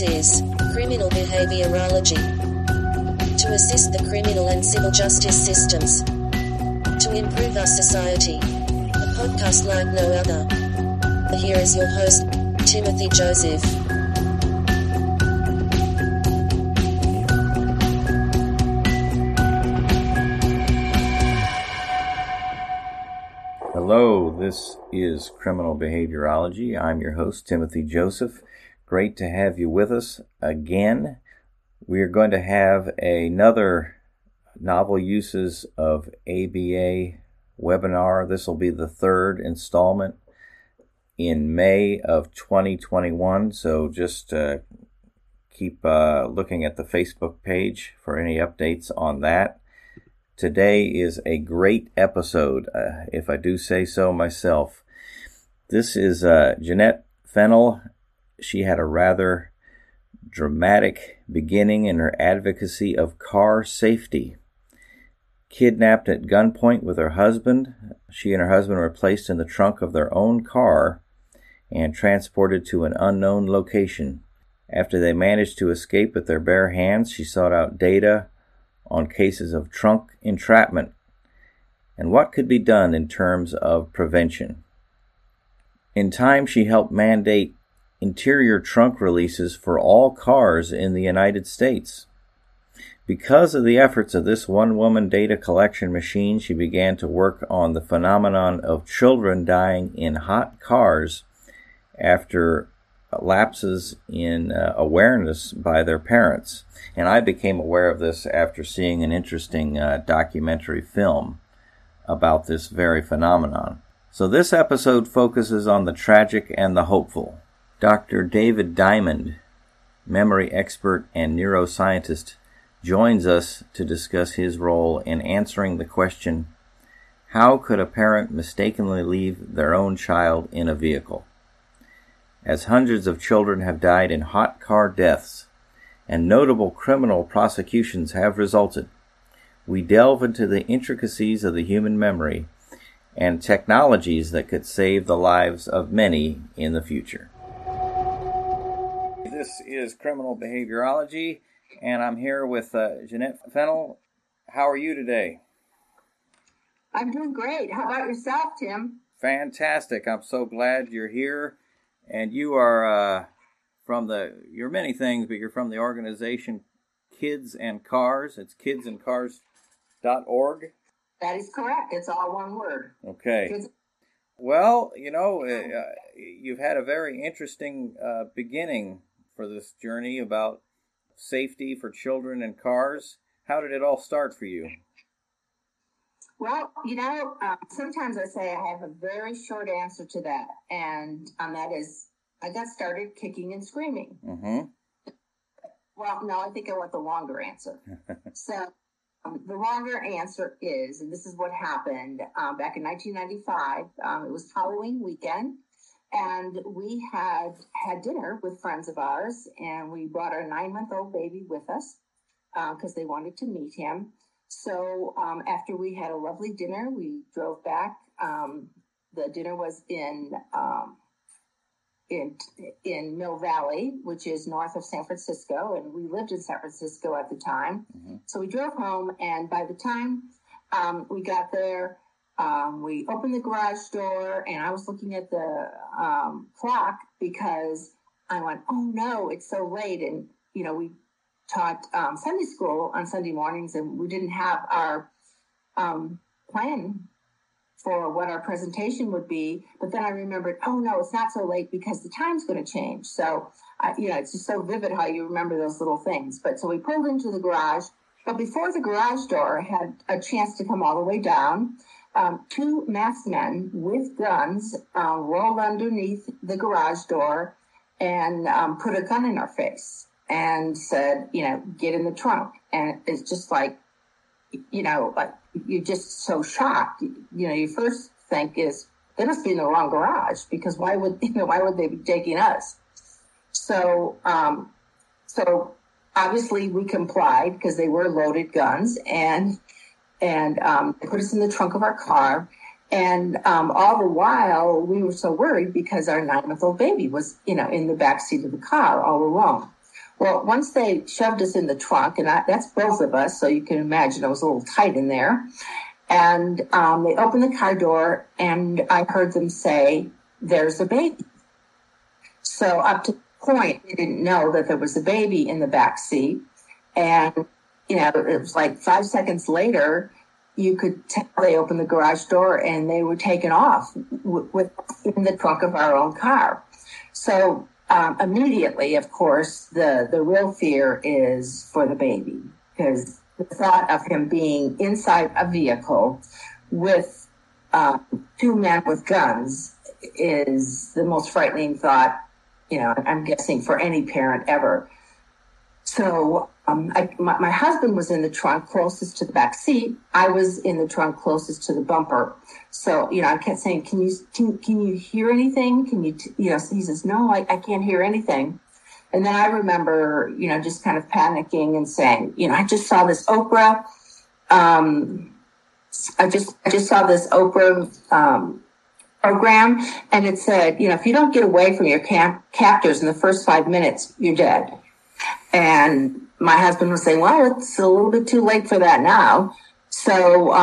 says, criminal behaviorology. To assist the criminal and civil justice systems. To improve our society. A podcast like no other. Here is your host, Timothy Joseph. Hello, this is Criminal Behaviorology. I'm your host, Timothy Joseph. Great to have you with us again. We are going to have another Novel Uses of ABA webinar. This will be the third installment in May of 2021, so just keep looking at the Facebook page for any updates on that. Today is a great episode, if I do say so myself. This is Jeanette Fennell. She had a rather dramatic beginning in her advocacy of car safety. Kidnapped at gunpoint with her husband, she and her husband were placed in the trunk of their own car and transported to an unknown location. After they managed to escape with their bare hands, she sought out data on cases of trunk entrapment and what could be done in terms of prevention. In time, she helped mandate interior trunk releases for all cars in the United States. Because of the efforts of this one-woman data collection machine, she began to work on the phenomenon of children dying in hot cars after lapses in awareness by their parents. And I became aware of this after seeing an interesting documentary film about this very phenomenon. So this episode focuses on the tragic and the hopeful. Dr. David Diamond, memory expert and neuroscientist, joins us to discuss his role in answering the question, how could a parent mistakenly leave their own child in a vehicle? As hundreds of children have died in hot car deaths, and notable criminal prosecutions have resulted, we delve into the intricacies of the human memory and technologies that could save the lives of many in the future. This is Criminal Behaviorology, and I'm here with Jeanette Fennell. How are you today? I'm doing great. How about yourself, Tim? Fantastic. I'm so glad you're here. And you are you're many things, but you're from the organization Kids and Cars. It's kidsandcars.org. That is correct. It's all one word. Okay. Well, you know, you've had a very interesting beginning for this journey about safety for children and cars. How did it all start for you? Well, you know, sometimes I say I have a very short answer to that, and that is I got started kicking and screaming. Mm-hmm. Well, no, I think I want the longer answer. So the longer answer is, and this is what happened back in 1995, it was Halloween weekend, and we had dinner with friends of ours, and we brought our 9-month-old baby with us because they wanted to meet him. So after we had a lovely dinner, we drove back. The dinner was in Mill Valley, which is north of San Francisco, and we lived in San Francisco at the time. Mm-hmm. So we drove home, and by the time we got there, we opened the garage door, and I was looking at the clock because I went, oh no, it's so late, and you know we taught Sunday school on Sunday mornings, and we didn't have our plan for what our presentation would be. But then I remembered, oh no, it's not so late because the time's going to change. So, it's just so vivid how you remember those little things. But so we pulled into the garage, but before the garage door had a chance to come all the way down, two masked men with guns rolled underneath the garage door and put a gun in our face and said, you know, get in the trunk. And it's just like, you know, like you're just so shocked. You know, your first think is, they must be in the wrong garage because why would they be taking us? So obviously we complied because they were loaded guns and they put us in the trunk of our car. And all the while we were so worried because our 9-month-old baby was, you know, in the backseat of the car all alone. Well, once they shoved us in the trunk, and that's both of us, so you can imagine I was a little tight in there. And they opened the car door, and I heard them say, "There's a baby." So up to the point, they didn't know that there was a baby in the back seat. And, you know, it was like 5 seconds later, you could tell they opened the garage door and they were taken off in the trunk of our own car. So immediately, of course, the real fear is for the baby, because the thought of him being inside a vehicle with two men with guns is the most frightening thought, you know, I'm guessing for any parent ever. So my husband was in the trunk closest to the back seat. I was in the trunk closest to the bumper. So, you know, I kept saying, can you hear anything? Can you, you know, so he says, no, I can't hear anything. And then I remember, you know, just kind of panicking and saying, you know, I just saw this Oprah. I just saw this Oprah program, and it said, you know, if you don't get away from your captors in the first 5 minutes, you're dead. And my husband was saying, well, it's a little bit too late for that now. So,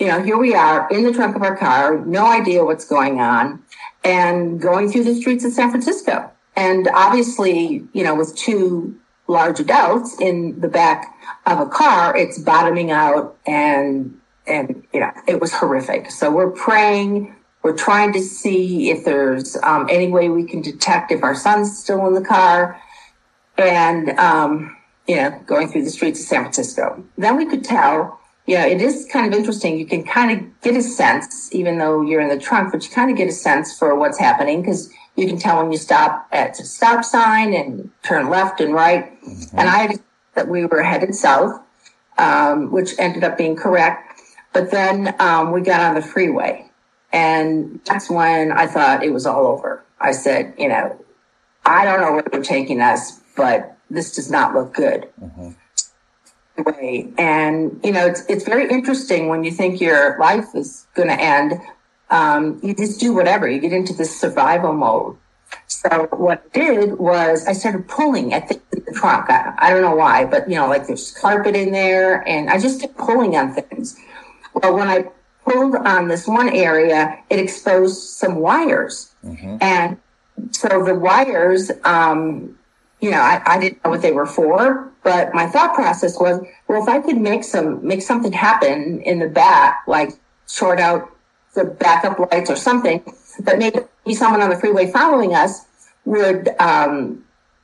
you know, here we are in the trunk of our car, no idea what's going on, and going through the streets of San Francisco. And obviously, you know, with two large adults in the back of a car, it's bottoming out, and you know, it was horrific. So we're praying. We're trying to see if there's any way we can detect if our son's still in the car. And, you know, going through the streets of San Francisco. Then we could tell, you know, it is kind of interesting. You can kind of get a sense, even though you're in the trunk, but you kind of get a sense for what's happening, because you can tell when you stop at a stop sign and turn left and right. Mm-hmm. And I had that we were headed south, which ended up being correct. But then we got on the freeway. And that's when I thought it was all over. I said, you know, I don't know where they're taking us, but this does not look good. Mm-hmm. And, you know, it's very interesting when you think your life is going to end. You just do whatever. You get into this survival mode. So what I did was I started pulling at the trunk. I don't know why, but, you know, like there's carpet in there. And I just kept pulling on things. Well, when I pulled on this one area, it exposed some wires. Mm-hmm. And so the wires, you know, I didn't know what they were for, but my thought process was, well, if I could make something happen in the back, like short out the backup lights or something, that maybe someone on the freeway following us would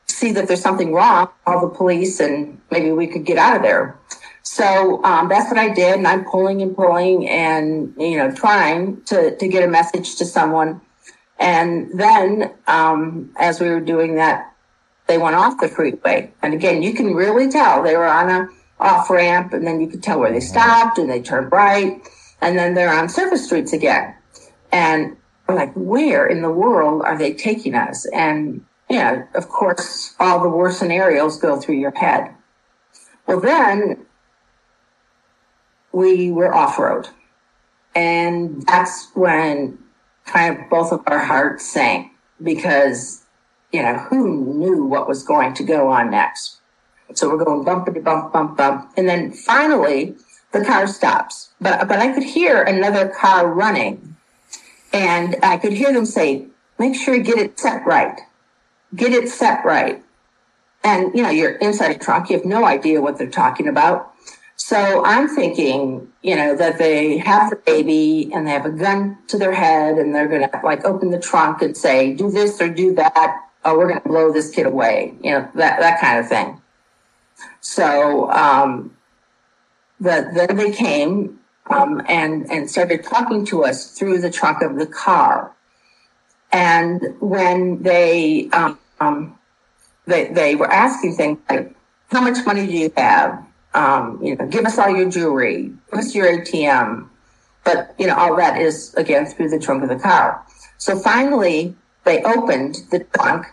see that there's something wrong, call the police, and maybe we could get out of there. So that's what I did, and I'm pulling and, you know, trying to get a message to someone. And then as we were doing that, they went off the freeway. And again, you can really tell they were on a off ramp, and then you could tell where they stopped and they turned right. And then they're on surface streets again. And I'm like, where in the world are they taking us? And, you know, of course, all the worst scenarios go through your head. Well, then we were off road. And that's when kind of both of our hearts sank, because, you know, who knew what was going to go on next? So we're going bumpity bump, bump, bump. And then finally, the car stops. But I could hear another car running. And I could hear them say, make sure you get it set right. Get it set right. And, you know, you're inside a trunk. You have no idea what they're talking about. So I'm thinking, you know, that they have the baby and they have a gun to their head and they're going to like open the trunk and say, do this or do that. Oh, we're going to blow this kid away. You know, that kind of thing. So, then they came, and started talking to us through the trunk of the car. And when they were asking things like, how much money do you have? You know, give us all your jewelry, give us your ATM. But, you know, all that is, again, through the trunk of the car. So finally, they opened the trunk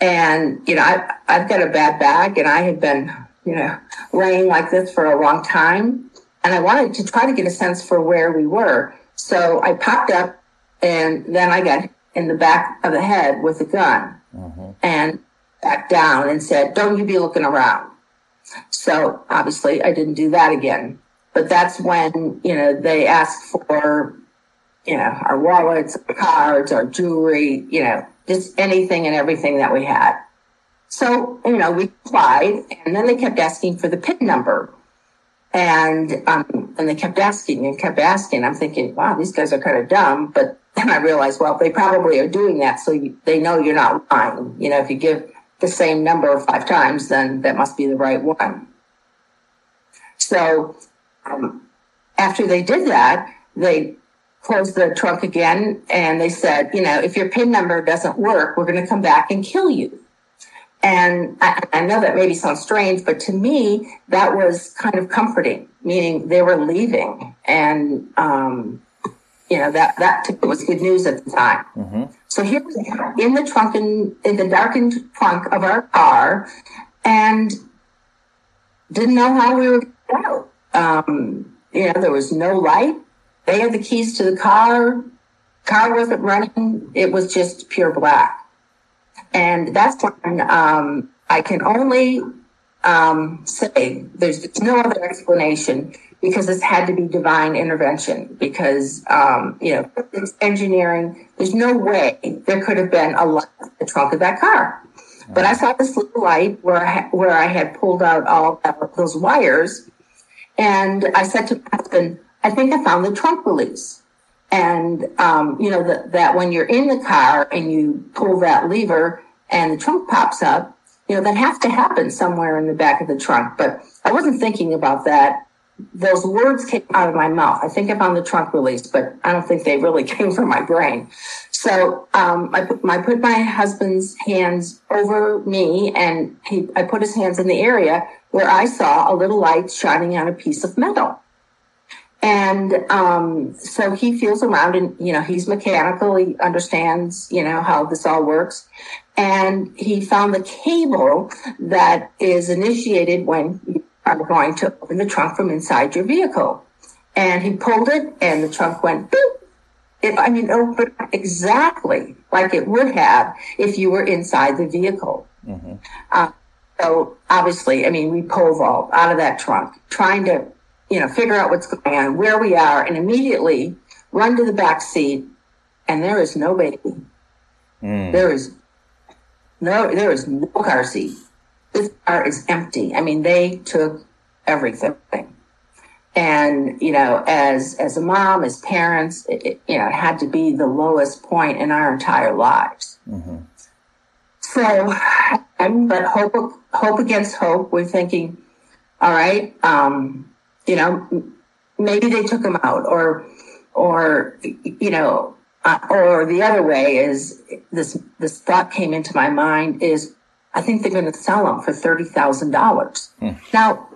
and, you know, I've got a bad back and I had been, you know, laying like this for a long time. And I wanted to try to get a sense for where we were. So I popped up and then I got in the back of the head with a gun. Mm-hmm. And back down and said, don't you be looking around. So obviously I didn't do that again. But that's when, you know, they asked for, you know, our wallets, our cards, our jewelry, you know, just anything and everything that we had. So, you know, we applied, and then they kept asking for the PIN number. And they kept asking and kept asking. I'm thinking, wow, these guys are kind of dumb. But then I realized, well, they probably are doing that so they know you're not lying. You know, if you give the same number 5 times, then that must be the right one. So after they did that, they closed the trunk again, and they said, you know, if your PIN number doesn't work, we're going to come back and kill you. And I know that maybe sounds strange, but to me, that was kind of comforting, meaning they were leaving. And, you know, that was good news at the time. Mm-hmm. So here we are in the trunk, in the darkened trunk of our car, and didn't know how we were going to go. You know, there was no light. They had the keys to the car. Car wasn't running. It was just pure black. And that's when I can only say there's no other explanation, because this had to be divine intervention, because, you know, it's engineering. There's no way there could have been a light in the trunk of that car. Mm-hmm. But I saw this little light where I had pulled out all of those wires. And I said to my husband, I think I found the trunk release. And, you know, that when you're in the car and you pull that lever and the trunk pops up, you know, that has to happen somewhere in the back of the trunk. But I wasn't thinking about that. Those words came out of my mouth. I think I found the trunk release, but I don't think they really came from my brain. So I put my husband's hands over me, and I put his hands in the area where I saw a little light shining on a piece of metal. And so he feels around, and, you know, he's mechanical. He understands, you know, how this all works. And he found the cable that is initiated when you are going to open the trunk from inside your vehicle. And he pulled it, and the trunk went boop. It opened exactly like it would have if you were inside the vehicle. Mm-hmm. So obviously, I mean, we pole vault out of that trunk, trying to, you know, figure out what's going on, where we are, and immediately run to the back seat, and there is no baby. Mm. There is no car seat. This car is empty. I mean, they took everything. And, you know, as a mom, as parents, it had to be the lowest point in our entire lives. Mm-hmm. So, but hope against hope, we're thinking, all right, you know, maybe they took him out, or you know, or the other way is this thought came into my mind is, I think they're going to sell him for $30,000. Now,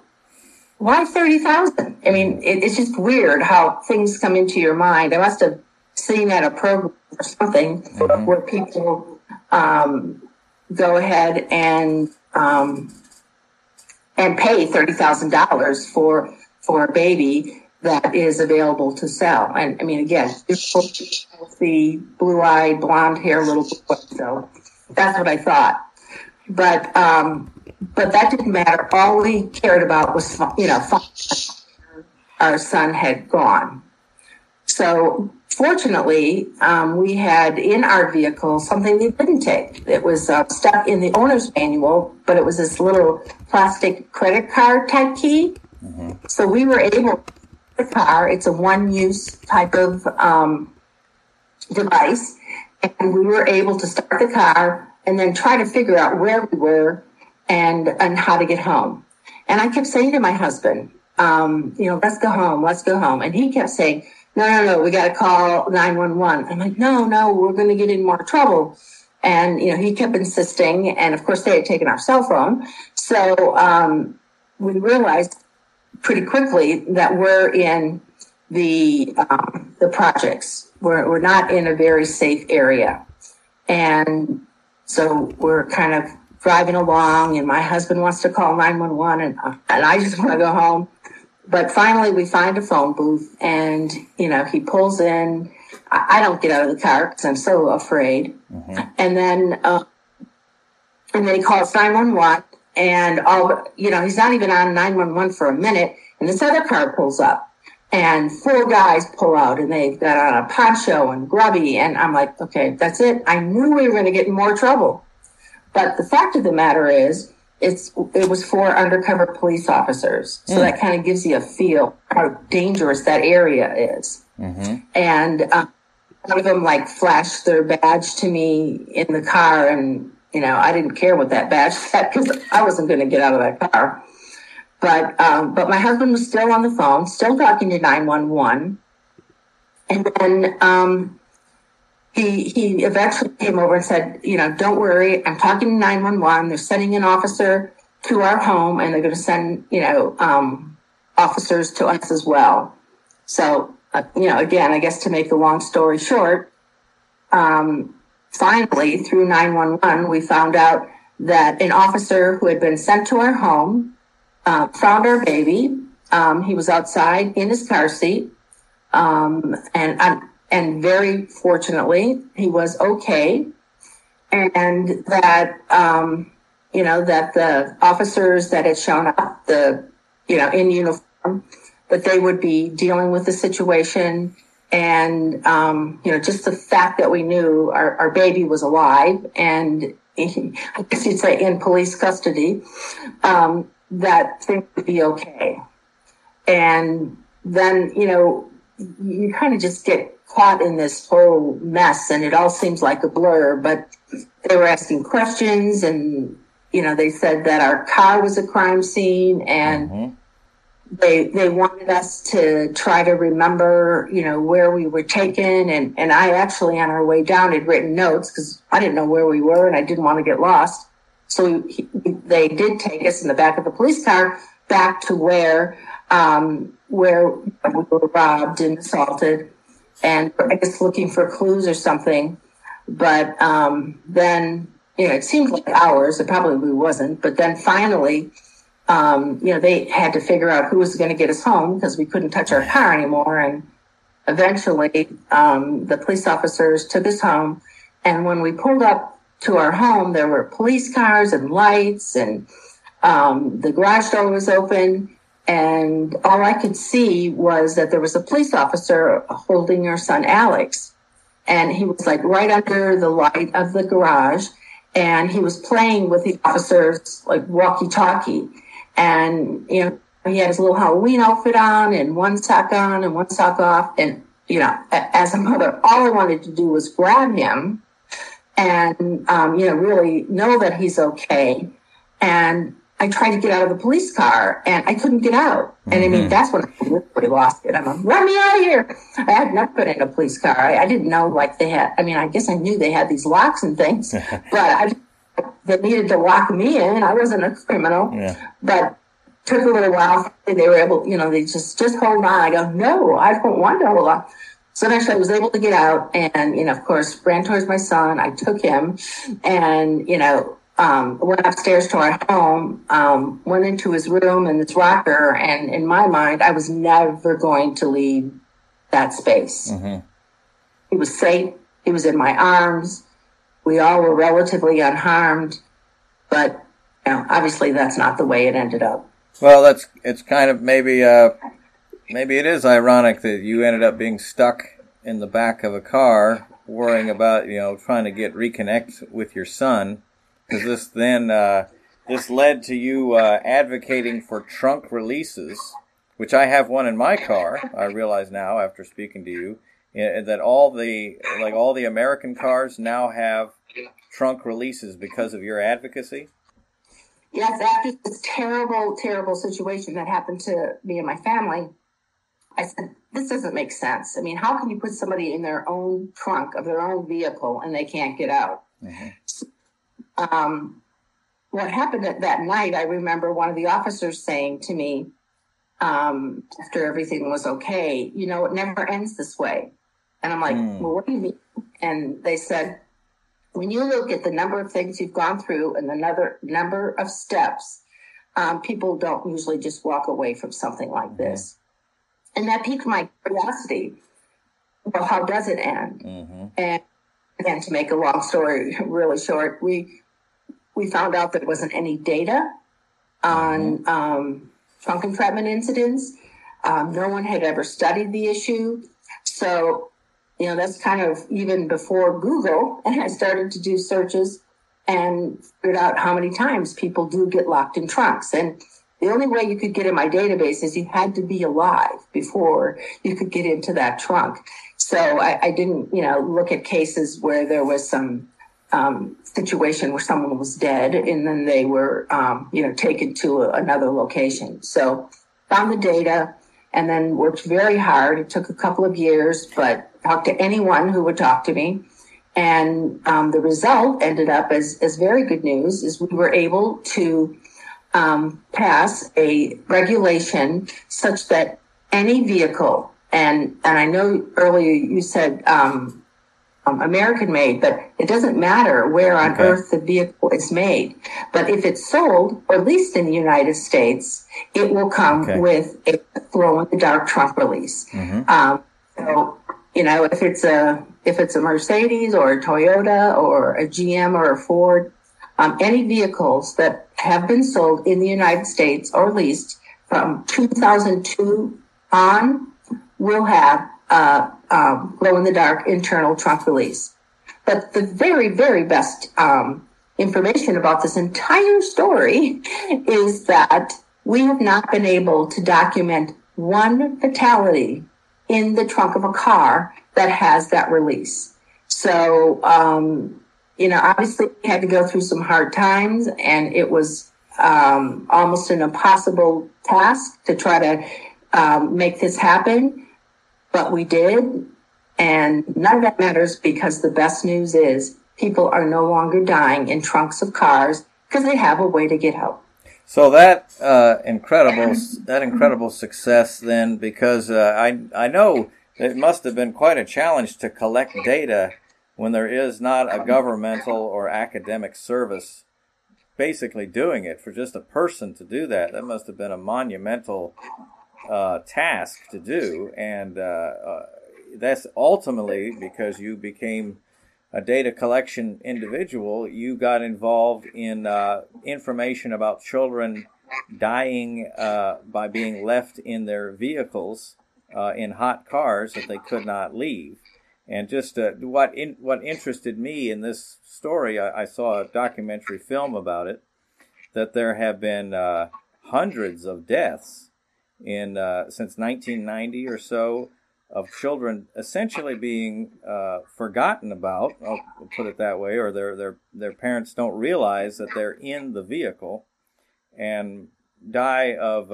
why 30,000? I mean, it's just weird how things come into your mind. I must have seen at a program or something, mm-hmm, where people go ahead and pay $30,000 for a baby that is available to sell. And I mean, again, the blue-eyed, blonde-haired little boy. So that's what I thought. But that didn't matter. All we cared about was, you know, our son had gone. So fortunately, we had in our vehicle something they didn't take. It was stuck in the owner's manual, but it was this little plastic credit card type key. Mm-hmm. So we were able to car. It's a one-use type of device, and we were able to start the car and then try to figure out where we were and how to get home. And I kept saying to my husband, you know, let's go home. And he kept saying, no, we got to call 911. I'm like, no, we're going to get in more trouble. And, you know, he kept insisting. And, of course, they had taken our cell phone. So we realized pretty quickly that we're in the projects. We're not in a very safe area. And so we're kind of driving along, and my husband wants to call 911, and I just want to go home. But finally we find a phone booth, and, you know, he pulls in. I don't get out of the car because I'm so afraid. Mm-hmm. And then And then he calls 911, and he's not even on 911 for a minute, and this other car pulls up. And four guys pull out, and they've got on a poncho and grubby. And I'm like, okay, that's it. I knew we were going to get in more trouble. But the fact of the matter is, it was four undercover police officers. So that kind of gives you a feel how dangerous that area is. Mm-hmm. And one of them, flashed their badge to me in the car. And, I didn't care what that badge said because I wasn't going to get out of that car. But my husband was still on the phone, still talking to 911. And then he eventually came over and said, don't worry, I'm talking to 911. They're sending an officer to our home, and they're going to send, officers to us as well. So, again, I guess to make the long story short, finally, through 911, we found out that an officer who had been sent to our home found our baby. He was outside in his car seat. And very fortunately, he was okay. And that, that the officers that had shown up, in uniform, that they would be dealing with the situation. And, just the fact that we knew our baby was alive and, I guess you'd say, in police custody, that things would be okay. And then, you kind of just get caught in this whole mess, and it all seems like a blur, but they were asking questions, and, they said that our car was a crime scene, and they wanted us to try to remember, where we were taken. And I actually, on our way down, had written notes because I didn't know where we were and I didn't want to get lost. So they did take us in the back of the police car back to where we were robbed and assaulted, and I guess looking for clues or something. But then, it seemed like hours. It probably wasn't. But then finally, they had to figure out who was going to get us home because we couldn't touch our car anymore. And eventually, the police officers took us home. And when we pulled up to our home, there were police cars and lights, and the garage door was open, and all I could see was that there was a police officer holding our son Alex, and he was right under the light of the garage, and he was playing with the officers walkie-talkie, and he had his little Halloween outfit on and one sock on and one sock off, and as a mother, all I wanted to do was grab him and, really know that he's okay. And I tried to get out of the police car, and I couldn't get out. And that's when I really lost it. I'm like, let me out of here. I had not been in a police car. I didn't know they had, I guess I knew they had these locks and things, but they needed to lock me in. I wasn't a criminal, but it took a little while. They were able, they just hold on. I go, no, I don't want to hold on. So eventually I was able to get out and, of course, ran towards my son. I took him and, went upstairs to our home, went into his room in this rocker. And in my mind, I was never going to leave that space. He was safe. He was in my arms. We all were relatively unharmed. But, obviously that's not the way it ended up. Well, it's kind of maybe... Maybe it is ironic that you ended up being stuck in the back of a car, worrying about, trying to reconnect with your son, because this then, this led to you advocating for trunk releases, which I have one in my car, I realize now after speaking to you, that all the American cars now have trunk releases because of your advocacy. Yes, after this terrible, terrible situation that happened to me and my family, I said, this doesn't make sense. How can you put somebody in their own trunk of their own vehicle and they can't get out? So, what happened that night, I remember one of the officers saying to me, after everything was okay, it never ends this way. And I'm like, well, what do you mean? And they said, when you look at the number of things you've gone through and the number of steps, people don't usually just walk away from something like this. And that piqued my curiosity. Well, how does it end? And again, to make a long story really short, we We found out there wasn't any data on trunk entrapment incidents. No one had ever studied the issue. So, you know, that's kind of even before Google. And I started to do searches and figured out how many times people do get locked in trunks. And the only way you could get in my database is you had to be alive before you could get into that trunk. So I didn't, you know, look at cases where there was some situation where someone was dead and then they were, you know, taken to another location. So found the data and then worked very hard. It took a couple of years, but talked to anyone who would talk to me. And the result ended up as very good news, is we were able to pass a regulation such that any vehicle, and I know earlier you said American made, but it doesn't matter where on earth the vehicle is made. But if it's sold, or leased in the United States, it will come with a throw in the dark trunk release. So, you know, if it's a Mercedes or a Toyota or a GM or a Ford, any vehicles that have been sold in the United States or leased from 2002 on will have glow-in-the-dark internal trunk release. But the very, very best information about this entire story is that we have not been able to document one fatality in the trunk of a car that has that release. So, you know, obviously we had to go through some hard times, and it was almost an impossible task to try to make this happen, but we did. And none of that matters, because the best news is people are no longer dying in trunks of cars because they have a way to get help. So that incredible success then, because I know it must have been quite a challenge to collect data when there is not a governmental or academic service basically doing it. For just a person to do that, that must have been a monumental task to do, and that's ultimately because you became a data collection individual. You got involved in information about children dying by being left in their vehicles in hot cars that they could not leave. And just what interested me in this story, I saw a documentary film about it, that there have been hundreds of deaths in since 1990 or so, of children essentially being forgotten about, I'll put it that way, or their parents don't realize that they're in the vehicle and die of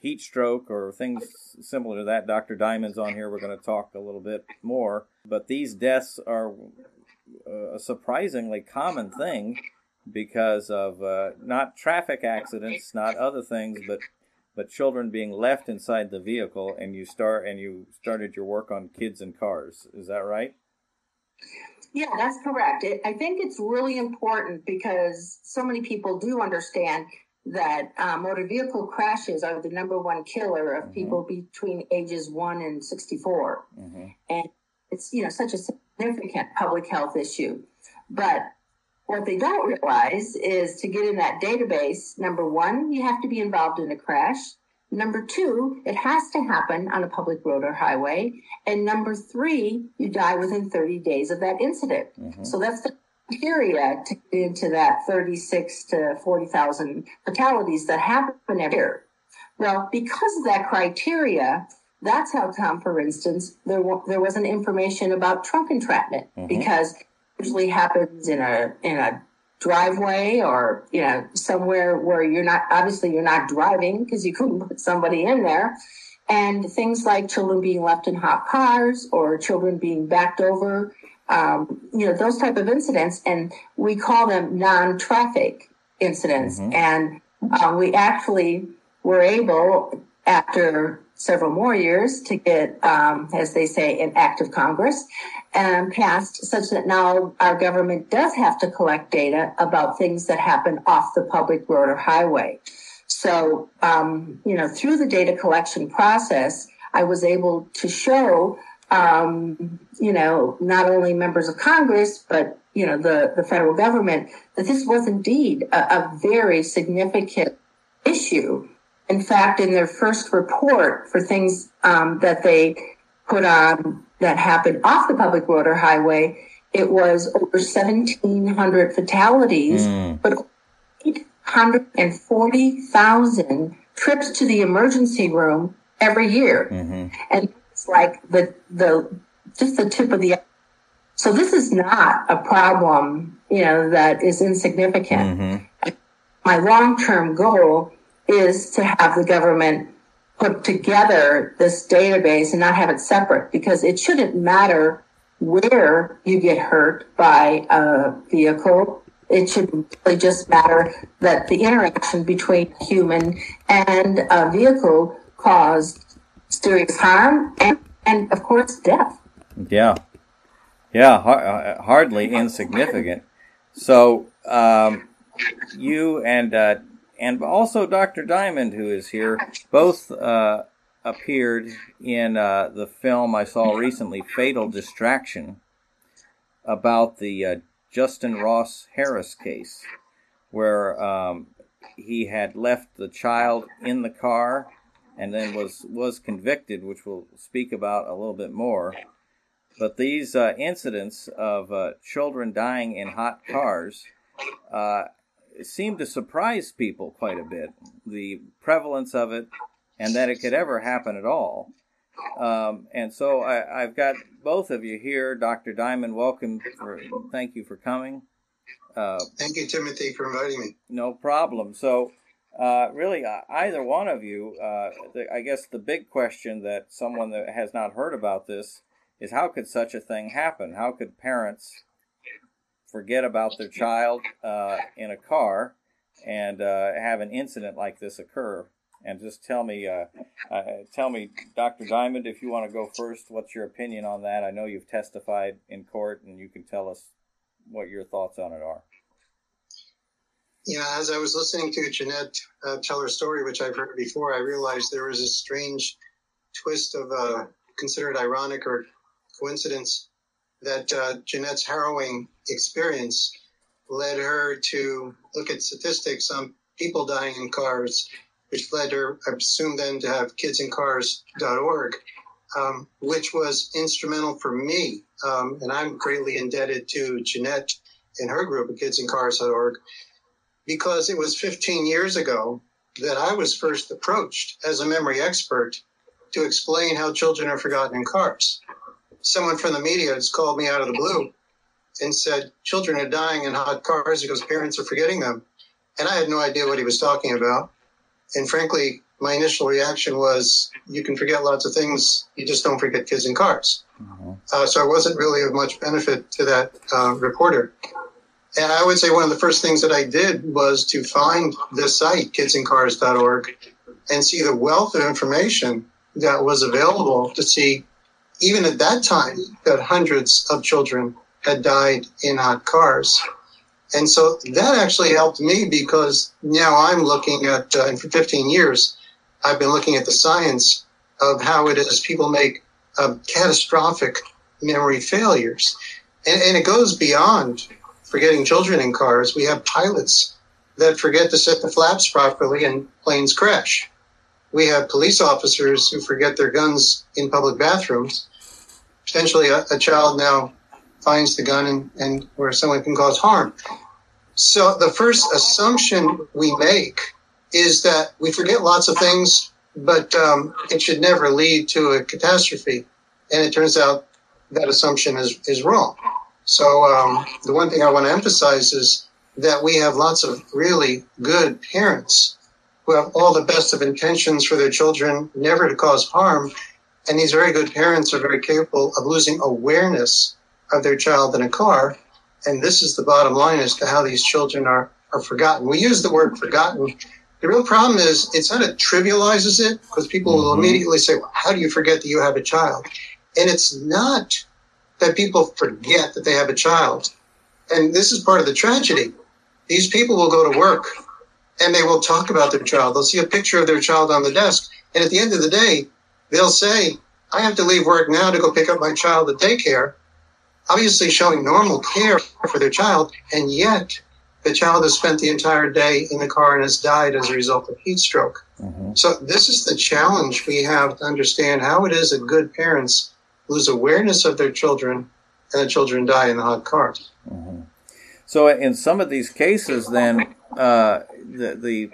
heat stroke or things similar to that. Dr. Diamond's on here. We're going to talk a little bit more. But these deaths are a surprisingly common thing because of not traffic accidents, not other things, but children being left inside the vehicle. And you started your work on Kids and Cars. Is that right? Yeah, that's correct. I think it's really important because so many people do understand that motor vehicle crashes are the number one killer of people between ages 1 and 64. And it's, you know, such a significant public health issue. But what they don't realize is, to get in that database, number one, you have to be involved in a crash. Number two, it has to happen on a public road or highway. And number three, you die within 30 days of that incident. So that's the criteria to get into that 36 to 40,000 fatalities that happen every year. Well, because of that criteria, that's how come, for instance, there wasn't information about trunk entrapment, because usually happens in a driveway or, you know, somewhere where you're not driving because you couldn't put somebody in there. And things like children being left in hot cars or children being backed over, you know, those type of incidents. And we call them non-traffic incidents. And we actually were able, after several more years, to get, as they say, an act of Congress passed, such that now our government does have to collect data about things that happen off the public road or highway. So, you know, through the data collection process, I was able to show, you know, not only members of Congress, but you know, the federal government, that this was indeed a very significant issue. In fact, in their first report for things that they put on that happened off the public road or highway, it was over 1,700 fatalities, but 840,000 trips to the emergency room every year. Mm-hmm. And it's like the just the tip of the. So this is not a problem, you know, that is insignificant. Mm-hmm. My long-term goal is to have the government put together this database and not have it separate, because it shouldn't matter where you get hurt by a vehicle. It should really just matter that the interaction between a human and a vehicle caused serious harm and of course, death. Yeah. Yeah, hardly insignificant. So you and also Dr. Diamond, who is here, both appeared in the film I saw recently, Fatal Distraction, about the Justin Ross Harris case, where he had left the child in the car and then was convicted, which we'll speak about a little bit more. But these incidents of children dying in hot cars seem to surprise people quite a bit, the prevalence of it, and that it could ever happen at all. And so I've got both of you here. Dr. Diamond, welcome. Thank you for coming. Thank you, Timothy, for inviting me. No problem. So really, either one of you, I guess the big question that someone that has not heard about this is how could such a thing happen? How could parents forget about their child in a car and have an incident like this occur? And just tell me, Dr. Diamond, if you want to go first, what's your opinion on that? I know you've testified in court, and you can tell us what your thoughts on it are. Yeah, as I was listening to Jeanette tell her story, which I've heard before, I realized there was a strange twist of considered ironic or coincidence that Jeanette's harrowing experience led her to look at statistics on people dying in cars, which led her, I assume then, to have kidsandcars.org, which was instrumental for me. And I'm greatly indebted to Jeanette and her group at kidsandcars.org, because it was 15 years ago that I was first approached as a memory expert to explain how children are forgotten in cars. Someone from the media has called me out of the blue and said, children are dying in hot cars because parents are forgetting them. And I had no idea what he was talking about. And frankly, my initial reaction was, you can forget lots of things, you just don't forget kids in cars. Mm-hmm. So I wasn't really of much benefit to that reporter. And I would say one of the first things that I did was to find this site, kidsandcars.org, and see the wealth of information that was available to see, even at that time, that hundreds of children had died in hot cars. And so that actually helped me, because now I'm looking at, and for 15 years, I've been looking at the science of how it is people make catastrophic memory failures. And it goes beyond forgetting children in cars. We have pilots that forget to set the flaps properly and planes crash. We have police officers who forget their guns in public bathrooms. Potentially a child now finds the gun and where someone can cause harm. So the first assumption we make is that we forget lots of things, but it should never lead to a catastrophe. And it turns out that assumption is wrong. So the one thing I want to emphasize is that we have lots of really good parents who have all the best of intentions for their children, never to cause harm. And these very good parents are very capable of losing awareness of their child in a car. And this is the bottom line as to how these children are forgotten. We use the word forgotten. The real problem is it sort of trivializes it, because people will immediately say, well, how do you forget that you have a child? And it's not that people forget that they have a child. And this is part of the tragedy. These people will go to work, and they will talk about their child. They'll see a picture of their child on the desk. And at the end of the day, they'll say, I have to leave work now to go pick up my child at daycare. obviously showing normal care for their child, and yet the child has spent the entire day in the car and has died as a result of heat stroke. Mm-hmm. So this is the challenge we have to understand how it is that good parents lose awareness of their children and the children die in the hot cars. Mm-hmm. So in some of these cases, then, the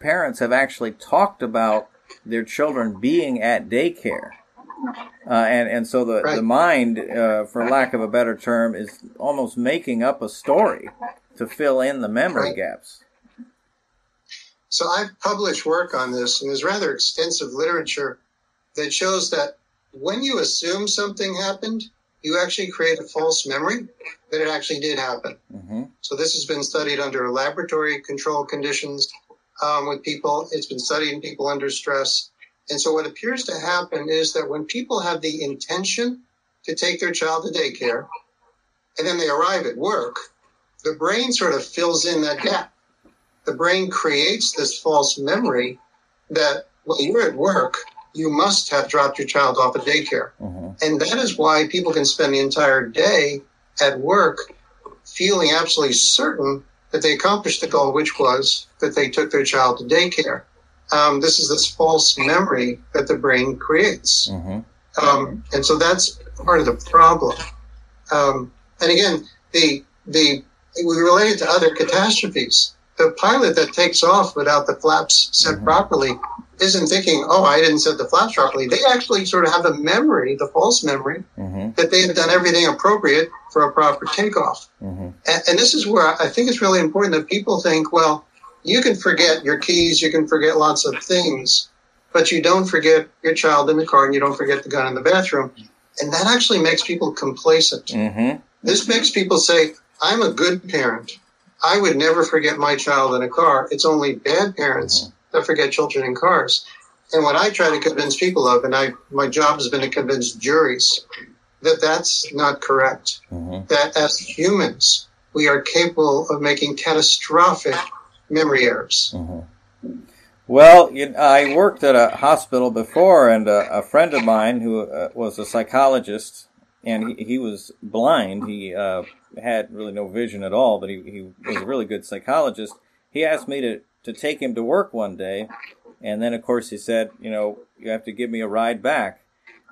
parents have actually talked about their children being at daycare. And so the, right. the mind, for lack of a better term, is almost making up a story to fill in the memory right. gaps. So I've published work on this, and there's rather extensive literature that shows that when you assume something happened, you actually create a false memory that it actually did happen. Mm-hmm. So this has been studied under laboratory control conditions with people. It's been studied in people under stress. And so what appears to happen is that when people have the intention to take their child to daycare, and then they arrive at work, the brain sort of fills in that gap. The brain creates this false memory that when you're at work, you must have dropped your child off at daycare. Mm-hmm. And that is why people can spend the entire day at work feeling absolutely certain that they accomplished the goal, which was that they took their child to daycare. This is this false memory that the brain creates. Mm-hmm. And so that's part of the problem. And again, we relate it to other catastrophes. The pilot that takes off without the flaps set mm-hmm. properly isn't thinking, oh, I didn't set the flaps properly. They actually sort of have a memory, the false memory, mm-hmm. that they have done everything appropriate for a proper takeoff. Mm-hmm. And this is where I think it's really important that people think, well, you can forget your keys, you can forget lots of things, but you don't forget your child in the car and you don't forget the gun in the bathroom. And that actually makes people complacent. Mm-hmm. This makes people say, I'm a good parent. I would never forget my child in a car. It's only bad parents mm-hmm. that forget children in cars. And what I try to convince people of, and my job has been to convince juries, that that's not correct. Mm-hmm. That as humans, we are capable of making catastrophic memory errors. Mm-hmm. Well, I worked at a hospital before, and a friend of mine who was a psychologist, and he was blind. He had really no vision at all, but he was a really good psychologist. He asked me to take him to work one day, and then, of course, he said, you have to give me a ride back.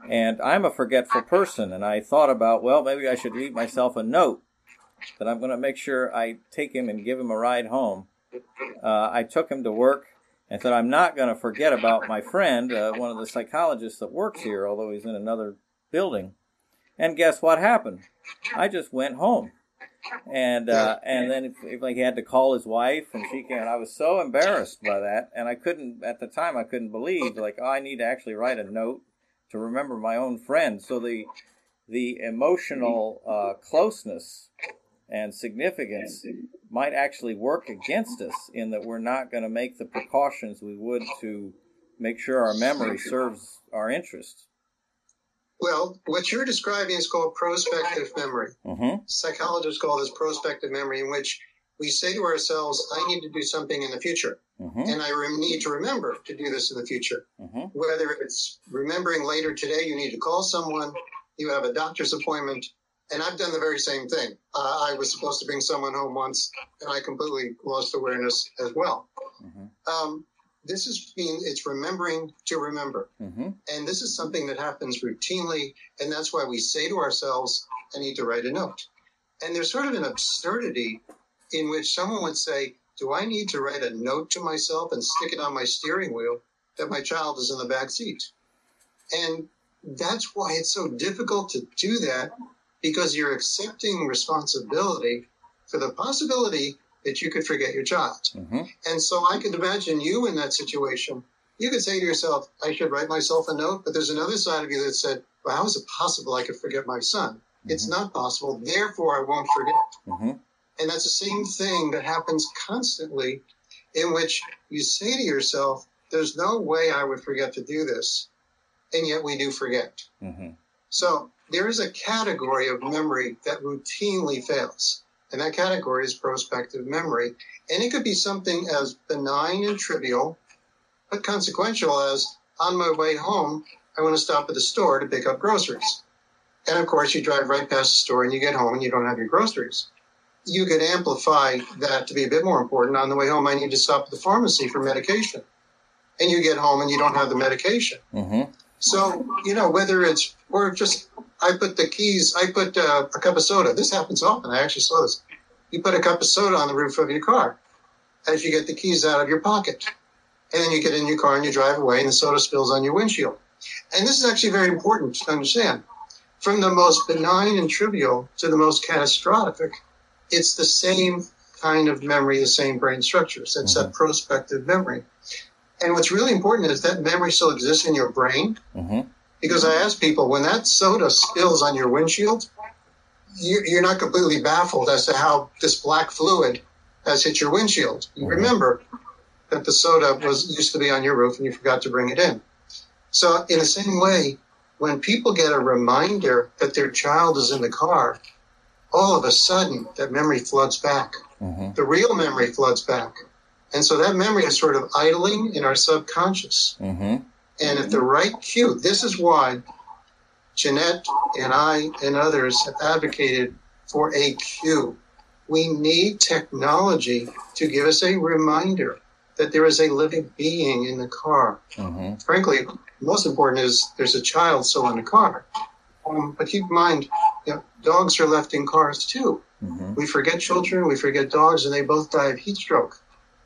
And I'm a forgetful person, and I thought about, well, maybe I should leave myself a note that I'm going to make sure I take him and give him a ride home. I took him to work and said, I'm not going to forget about my friend, one of the psychologists that works here, although he's in another building. And guess what happened? I just went home. And then he had to call his wife, and she came. And I was so embarrassed by that. And at the time, I couldn't believe, I need to actually write a note to remember my own friend. So the emotional closeness and significance might actually work against us in that we're not going to make the precautions we would to make sure our memory serves our interests. Well, what you're describing is called prospective memory. Mm-hmm. Psychologists call this prospective memory, in which we say to ourselves, I need to do something in the future, mm-hmm. and I need to remember to do this in the future. Mm-hmm. Whether it's remembering later today, you need to call someone, you have a doctor's appointment. And I've done the very same thing. I was supposed to bring someone home once, and I completely lost awareness as well. Mm-hmm. It's remembering to remember. Mm-hmm. And this is something that happens routinely, and that's why we say to ourselves, I need to write a note. And there's sort of an absurdity in which someone would say, do I need to write a note to myself and stick it on my steering wheel that my child is in the back seat? And that's why it's so difficult to do that, because you're accepting responsibility for the possibility that you could forget your child. Mm-hmm. And so I could imagine you in that situation. You could say to yourself, I should write myself a note, but there's another side of you that said, well, how is it possible I could forget my son? Mm-hmm. It's not possible, therefore I won't forget. Mm-hmm. And that's the same thing that happens constantly, in which you say to yourself, there's no way I would forget to do this, and yet we do forget. Mm-hmm. So there is a category of memory that routinely fails, and that category is prospective memory. And it could be something as benign and trivial, but consequential as, on my way home, I want to stop at the store to pick up groceries. And of course, you drive right past the store and you get home and you don't have your groceries. You could amplify that to be a bit more important. On the way home, I need to stop at the pharmacy for medication. And you get home and you don't have the medication. Mm-hmm. So, you know, whether it's, or just, I put a cup of soda. This happens often. I actually saw this. You put a cup of soda on the roof of your car as you get the keys out of your pocket. And then you get in your car and you drive away and the soda spills on your windshield. And this is actually very important to understand. From the most benign and trivial to the most catastrophic, it's the same kind of memory, the same brain structures. It's mm-hmm. a prospective memory. And what's really important is that memory still exists in your brain. Mm-hmm. Because I ask people, when that soda spills on your windshield, you're not completely baffled as to how this black fluid has hit your windshield. You mm-hmm. remember that the soda used to be on your roof and you forgot to bring it in. So in the same way, when people get a reminder that their child is in the car, all of a sudden that memory floods back. Mm-hmm. The real memory floods back. And so that memory is sort of idling in our subconscious. Mm-hmm. And if the right cue, this is why Jeanette and I and others have advocated for a cue. We need technology to give us a reminder that there is a living being in the car. Mm-hmm. Frankly, most important is there's a child still in the car. But keep in mind, you know, dogs are left in cars too. Mm-hmm. We forget children, we forget dogs, and they both die of heat stroke.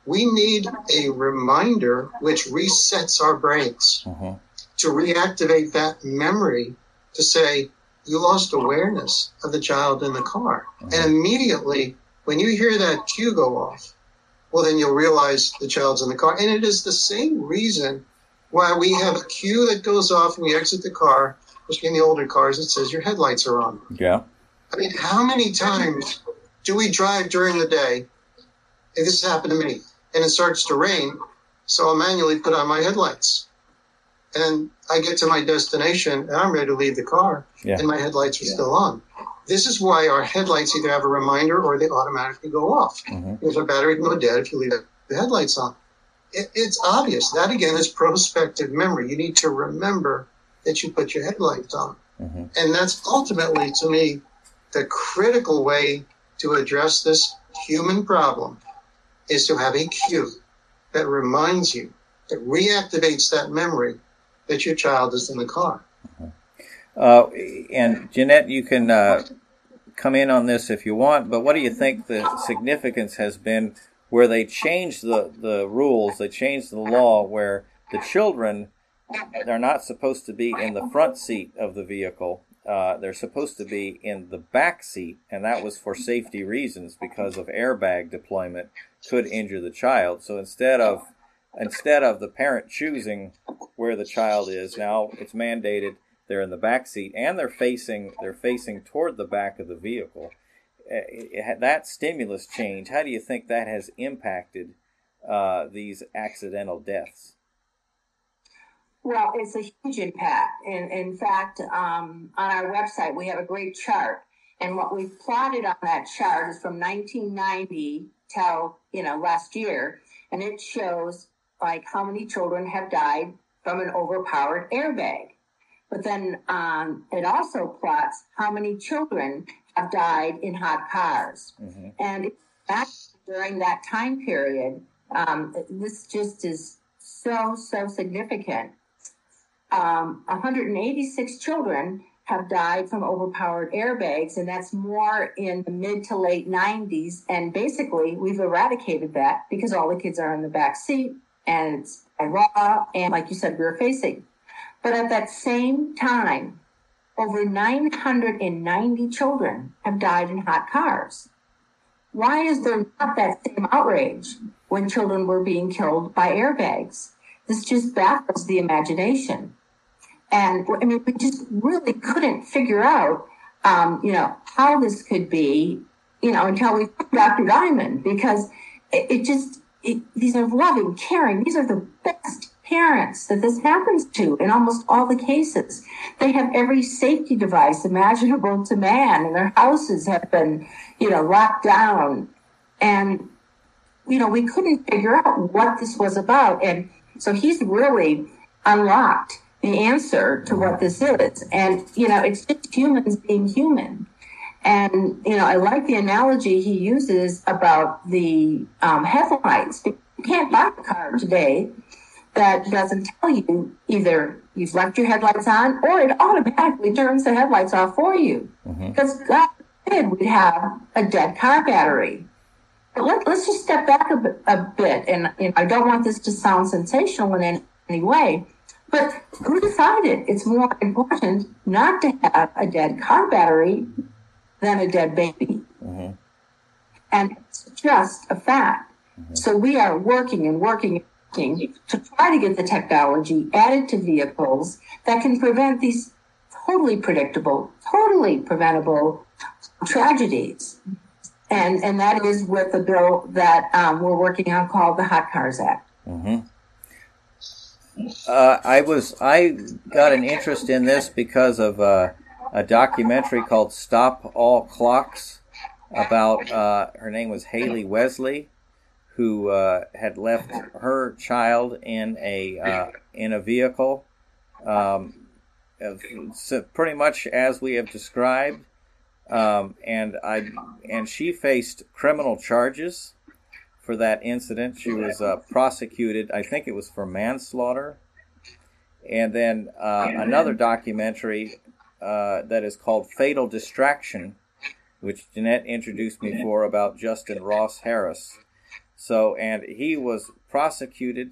We need a reminder which resets our brains mm-hmm. to reactivate that memory to say, you lost awareness of the child in the car. Mm-hmm. And immediately, when you hear that cue go off, well, then you'll realize the child's in the car. And it is the same reason why we have a cue that goes off when we exit the car, especially in the older cars, it says your headlights are on. Yeah. I mean, how many times do we drive during the day? And this has happened to me. And it starts to rain, so I'll manually put on my headlights. And I get to my destination, and I'm ready to leave the car, and my headlights are still on. This is why our headlights either have a reminder or they automatically go off. Mm-hmm. Because our battery can go dead if you leave the headlights on. It's obvious. That, again, is prospective memory. You need to remember that you put your headlights on. Mm-hmm. And that's ultimately, to me, the critical way to address this human problem is to have a cue that reminds you, that reactivates that memory that your child is in the car. Mm-hmm. And Jeanette, you can come in on this if you want, but what do you think the significance has been where they changed the rules, they changed the law where the children, they're not supposed to be in the front seat of the vehicle, they're supposed to be in the back seat, and that was for safety reasons because of airbag deployment could injure the child. So instead of the parent choosing where the child is, now it's mandated they're in the back seat and they're facing toward the back of the vehicle. That stimulus change, how do you think that has impacted these accidental deaths? Well, it's a huge impact. And in fact, on our website, we have a great chart. And what we've plotted on that chart is from 1990 till, last year. And it shows like how many children have died from an overpowered airbag. But then it also plots how many children have died in hot cars. Mm-hmm. And during that time period, this just is so significant. 186 children have died from overpowered airbags, and that's more in the mid to late 90s. And basically, we've eradicated that because all the kids are in the back seat, and it's raw, and like you said, rear facing. But at that same time, over 990 children have died in hot cars. Why is there not that same outrage when children were being killed by airbags? This just baffles the imagination. And I mean, we just really couldn't figure out, how this could be, until we found Dr. Diamond, because these are loving, caring. These are the best parents that this happens to in almost all the cases. They have every safety device imaginable to man, and their houses have been, locked down. And, we couldn't figure out what this was about. And so he's really unlocked the answer to what this is. And, you know, it's just humans being human. And, you know, I like the analogy he uses about the headlights. You can't buy a car today that doesn't tell you either you've left your headlights on or it automatically turns the headlights off for you. Mm-hmm. Because God forbid we'd have a dead car battery. But let's just step back a bit. And you know, I don't want this to sound sensational in any way. But who decided it's more important not to have a dead car battery than a dead baby? Mm-hmm. And it's just a fact. Mm-hmm. So we are working to try to get the technology added to vehicles that can prevent these totally predictable, totally preventable tragedies. And that is with the bill that we're working on called the Hot Cars Act. Mm-hmm. I got an interest in this because of a documentary called Stop All Clocks about, her name was Haley Wesley, who had left her child in a vehicle, so pretty much as we have described, and she faced criminal charges for that incident. She was prosecuted, I think it was for manslaughter. And then another documentary that is called Fatal Distraction, which Jeanette introduced me for, about Justin Ross Harris. So, and he was prosecuted,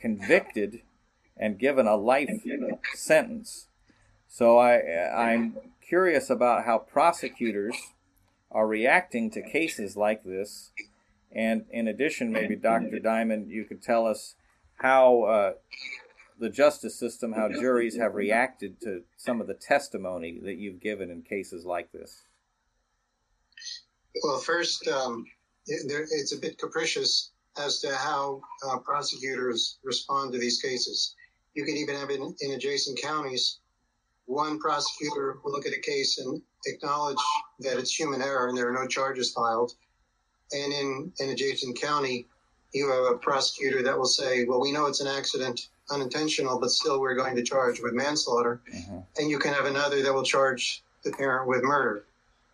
convicted, and given a life sentence. So I'm curious about how prosecutors are reacting to cases like this. And in addition, maybe Dr. Diamond, you could tell us how the justice system, how juries have reacted to some of the testimony that you've given in cases like this. Well, first, it's a bit capricious as to how prosecutors respond to these cases. You could even have in adjacent counties, one prosecutor will look at a case and acknowledge that it's human error and there are no charges filed. And in an adjacent county, you have a prosecutor that will say, well, we know it's an accident, unintentional, but still we're going to charge with manslaughter. Mm-hmm. And you can have another that will charge the parent with murder.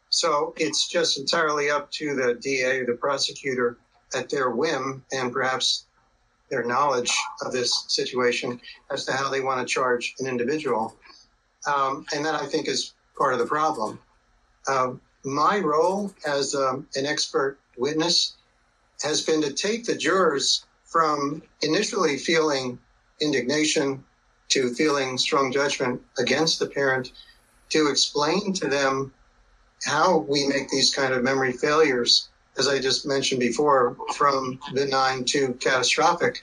So it's just entirely up to the DA, the prosecutor, at their whim and perhaps their knowledge of this situation as to how they want to charge an individual. And that, I think, is part of the problem. My role as an expert witness has been to take the jurors from initially feeling indignation to feeling strong judgment against the parent, to explain to them how we make these kind of memory failures, as I just mentioned before, from benign to catastrophic.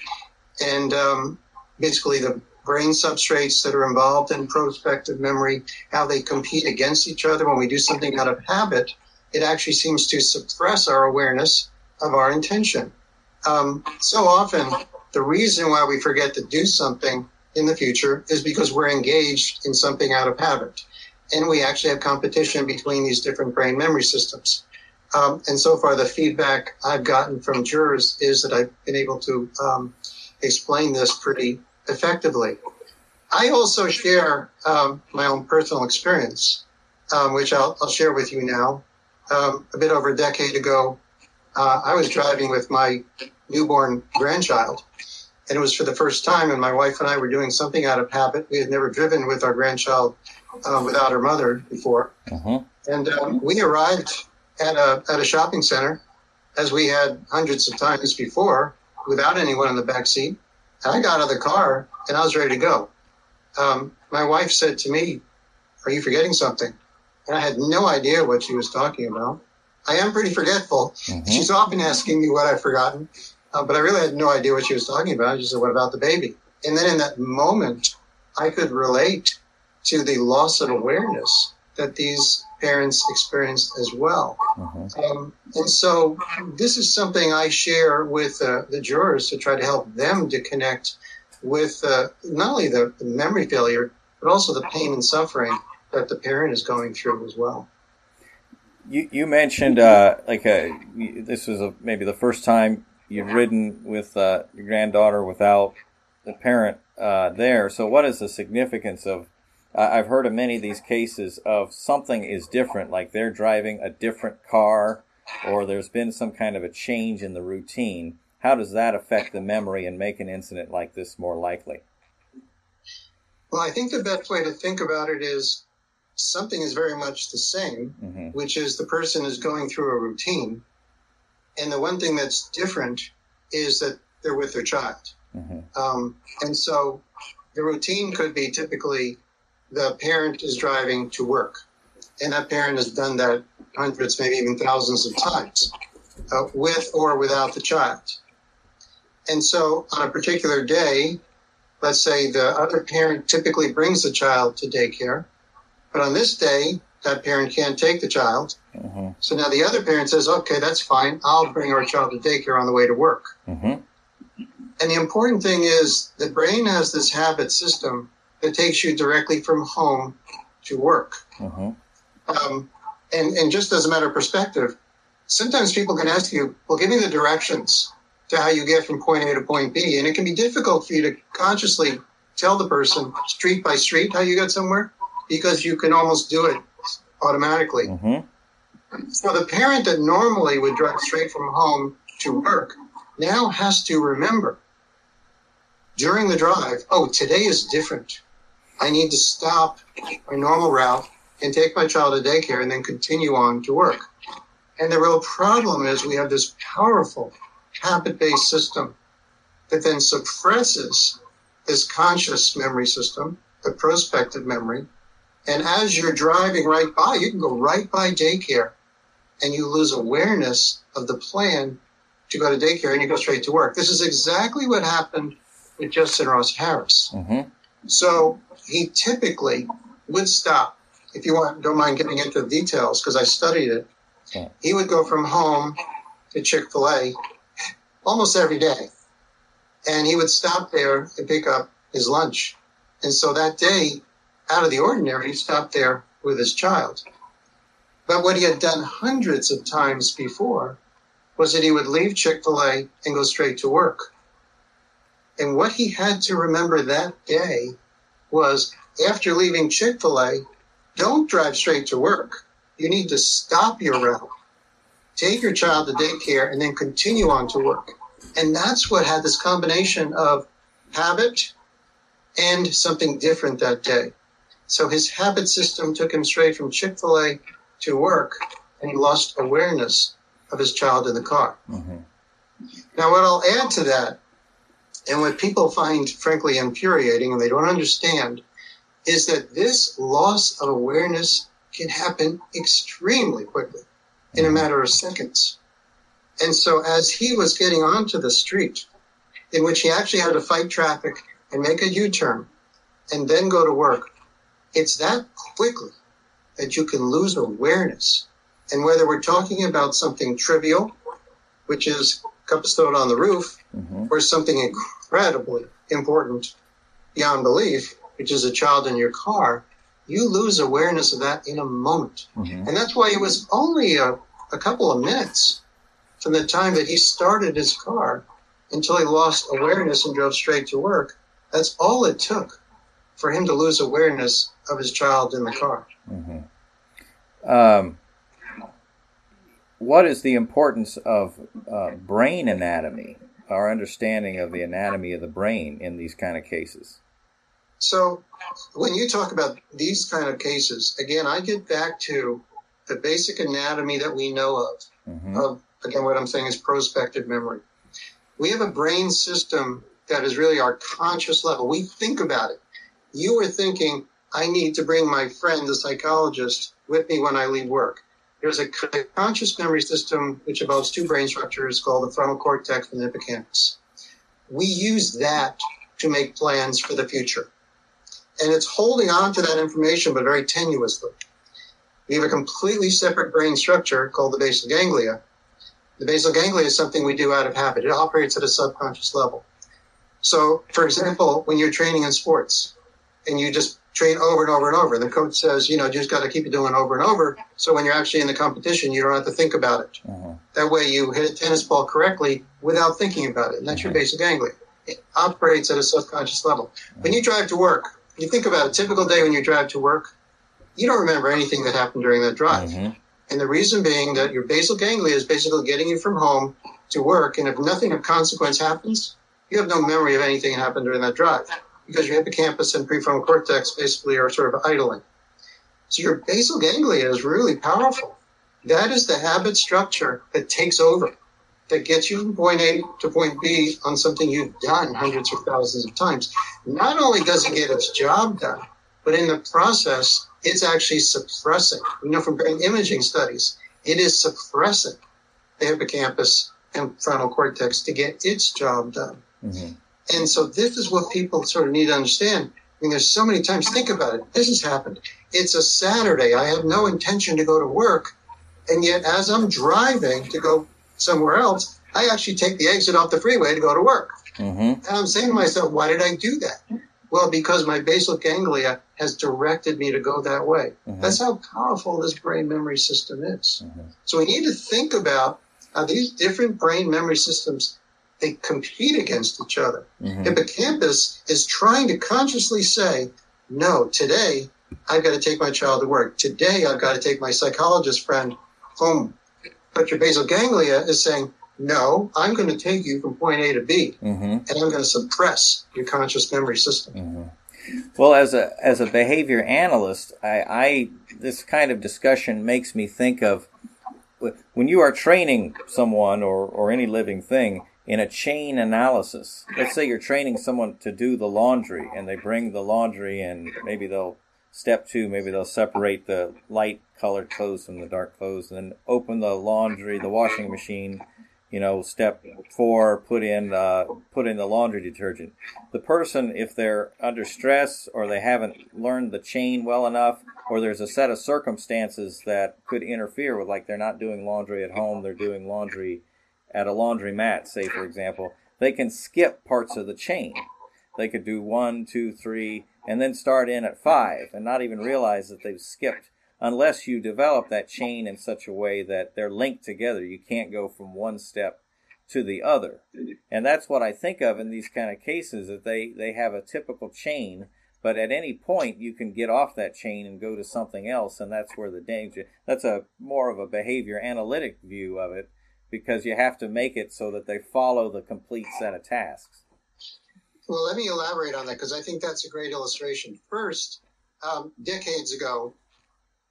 And basically the brain substrates that are involved in prospective memory, how they compete against each other when we do something out of habit. It actually seems to suppress our awareness of our intention. So often, the reason why we forget to do something in the future is because we're engaged in something out of habit. And we actually have competition between these different brain memory systems. And so far, the feedback I've gotten from jurors is that I've been able to explain this pretty effectively. I also share my own personal experience, which I'll share with you now. A bit over a decade ago, I was driving with my newborn grandchild, and it was for the first time, and my wife and I were doing something out of habit. We had never driven with our grandchild without her mother before. Uh-huh. And we arrived at a shopping center, as we had hundreds of times before, without anyone in the back seat. And I got out of the car, and I was ready to go. My wife said to me, "Are you forgetting something?" And I had no idea what she was talking about. I am pretty forgetful. Mm-hmm. She's often asking me what I've forgotten, but I really had no idea what she was talking about. She said, "What about the baby?" And then in that moment, I could relate to the loss of awareness that these parents experienced as well. Mm-hmm. And so this is something I share with the jurors to try to help them to connect with not only the memory failure, but also the pain and suffering that the parent is going through as well. You mentioned this was maybe the first time you've ridden with your granddaughter without the parent there. So what is the significance of, I've heard of many of these cases of something is different, like they're driving a different car or there's been some kind of a change in the routine. How does that affect the memory and make an incident like this more likely? Well, I think the best way to think about it is something is very much the same, mm-hmm. which is the person is going through a routine. And the one thing that's different is that they're with their child. Mm-hmm. And so the routine could be typically the parent is driving to work. And that parent has done that hundreds, maybe even thousands of times, with or without the child. And so on a particular day, let's say the other parent typically brings the child to daycare. But on this day, that parent can't take the child. Mm-hmm. So now the other parent says, okay, that's fine. I'll bring our child to daycare on the way to work. Mm-hmm. And the important thing is the brain has this habit system that takes you directly from home to work. Mm-hmm. And just as a matter of perspective, sometimes people can ask you, well, give me the directions to how you get from point A to point B. And it can be difficult for you to consciously tell the person street by street how you got somewhere, because you can almost do it automatically. Mm-hmm. So the parent that normally would drive straight from home to work now has to remember during the drive, oh, today is different. I need to stop my normal route and take my child to daycare and then continue on to work. And the real problem is we have this powerful habit-based system that then suppresses this conscious memory system, the prospective memory. And as you're driving right by, you can go right by daycare and you lose awareness of the plan to go to daycare and you go straight to work. This is exactly what happened with Justin Ross Harris. Mm-hmm. So he typically would stop. If you want, don't mind getting into the details because I studied it. Okay. He would go from home to Chick-fil-A almost every day. And he would stop there and pick up his lunch. And so that day, out of the ordinary, he stopped there with his child. But what he had done hundreds of times before was that he would leave Chick-fil-A and go straight to work. And what he had to remember that day was, after leaving Chick-fil-A, don't drive straight to work. You need to stop your route, take your child to daycare, and then continue on to work. And that's what had this combination of habit and something different that day. So his habit system took him straight from Chick-fil-A to work, and he lost awareness of his child in the car. Mm-hmm. Now, what I'll add to that, and what people find, frankly, infuriating and they don't understand, is that this loss of awareness can happen extremely quickly, in a matter of seconds. And so as he was getting onto the street, in which he actually had to fight traffic and make a U-turn and then go to work, it's that quickly that you can lose awareness. And whether we're talking about something trivial, which is cup of soda on the roof, mm-hmm. or something incredibly important beyond belief, which is a child in your car, you lose awareness of that in a moment. Mm-hmm. And that's why it was only a couple of minutes from the time that he started his car until he lost awareness and drove straight to work. That's all it took for him to lose awareness of his child in the car. Mm-hmm. What is the importance of brain anatomy, our understanding of the anatomy of the brain in these kind of cases? So when you talk about these kind of cases, again, I get back to the basic anatomy that we know of. Mm-hmm. Again, what I'm saying is prospective memory. We have a brain system that is really our conscious level. We think about it. You were thinking, I need to bring my friend, the psychologist, with me when I leave work. There's a conscious memory system which involves two brain structures called the frontal cortex and the hippocampus. We use that to make plans for the future. And it's holding on to that information, but very tenuously. We have a completely separate brain structure called the basal ganglia. The basal ganglia is something we do out of habit. It operates at a subconscious level. So, for example, when you're training in sports and you just train over and over and over, the coach says, you know, you just got to keep it doing over and over. So when you're actually in the competition, you don't have to think about it. Mm-hmm. That way you hit a tennis ball correctly without thinking about it. And that's mm-hmm. your basal ganglia. it operates at a subconscious level. When you drive to work, you think about a typical day when you drive to work, you don't remember anything that happened during that drive. Mm-hmm. And the reason being that your basal ganglia is basically getting you from home to work. And if nothing of consequence happens, you have no memory of anything that happened during that drive because your hippocampus and prefrontal cortex basically are sort of idling. So your basal ganglia is really powerful. That is the habit structure that takes over, that gets you from point A to point B on something you've done hundreds or thousands of times. Not only does it get its job done, but in the process, it's actually suppressing. We know from brain imaging studies, it is suppressing the hippocampus and frontal cortex to get its job done. Mm-hmm. And so this is what people sort of need to understand. I mean, there's so many times, think about it. This has happened. It's a Saturday. I have no intention to go to work. And yet as I'm driving to go somewhere else, I actually take the exit off the freeway to go to work. Mm-hmm. And I'm saying to myself, why did I do that? Well, because my basal ganglia has directed me to go that way. Mm-hmm. That's how powerful this brain memory system is. Mm-hmm. So we need to think about how these different brain memory systems, they compete against each other. Mm-hmm. Hippocampus is trying to consciously say, no, today I've got to take my child to work. Today I've got to take my psychologist friend home. But your basal ganglia is saying, no, I'm going to take you from point A to B, mm-hmm. and I'm going to suppress your conscious memory system. Mm-hmm. Well, as a behavior analyst, I this kind of discussion makes me think of when you are training someone or any living thing in a chain analysis. Let's say you're training someone to do the laundry, and they bring the laundry, and maybe they'll step two, maybe they'll separate the light-colored clothes from the dark clothes, and then open the laundry, the washing machine. You know, step four, put in the laundry detergent. The person, if they're under stress or they haven't learned the chain well enough, or there's a set of circumstances that could interfere with, like they're not doing laundry at home, they're doing laundry at a laundromat, say, for example, they can skip parts of the chain. They could do 1, 2, 3, and then start in at 5 and not even realize that they've skipped. Unless you develop that chain in such a way that they're linked together, you can't go from one step to the other. And that's what I think of in these kind of cases, that they have a typical chain, but at any point you can get off that chain and go to something else, and that's where the danger, that's a more of a behavior analytic view of it, because you have to make it so that they follow the complete set of tasks. Well, let me elaborate on that, because I think that's a great illustration. First, decades ago,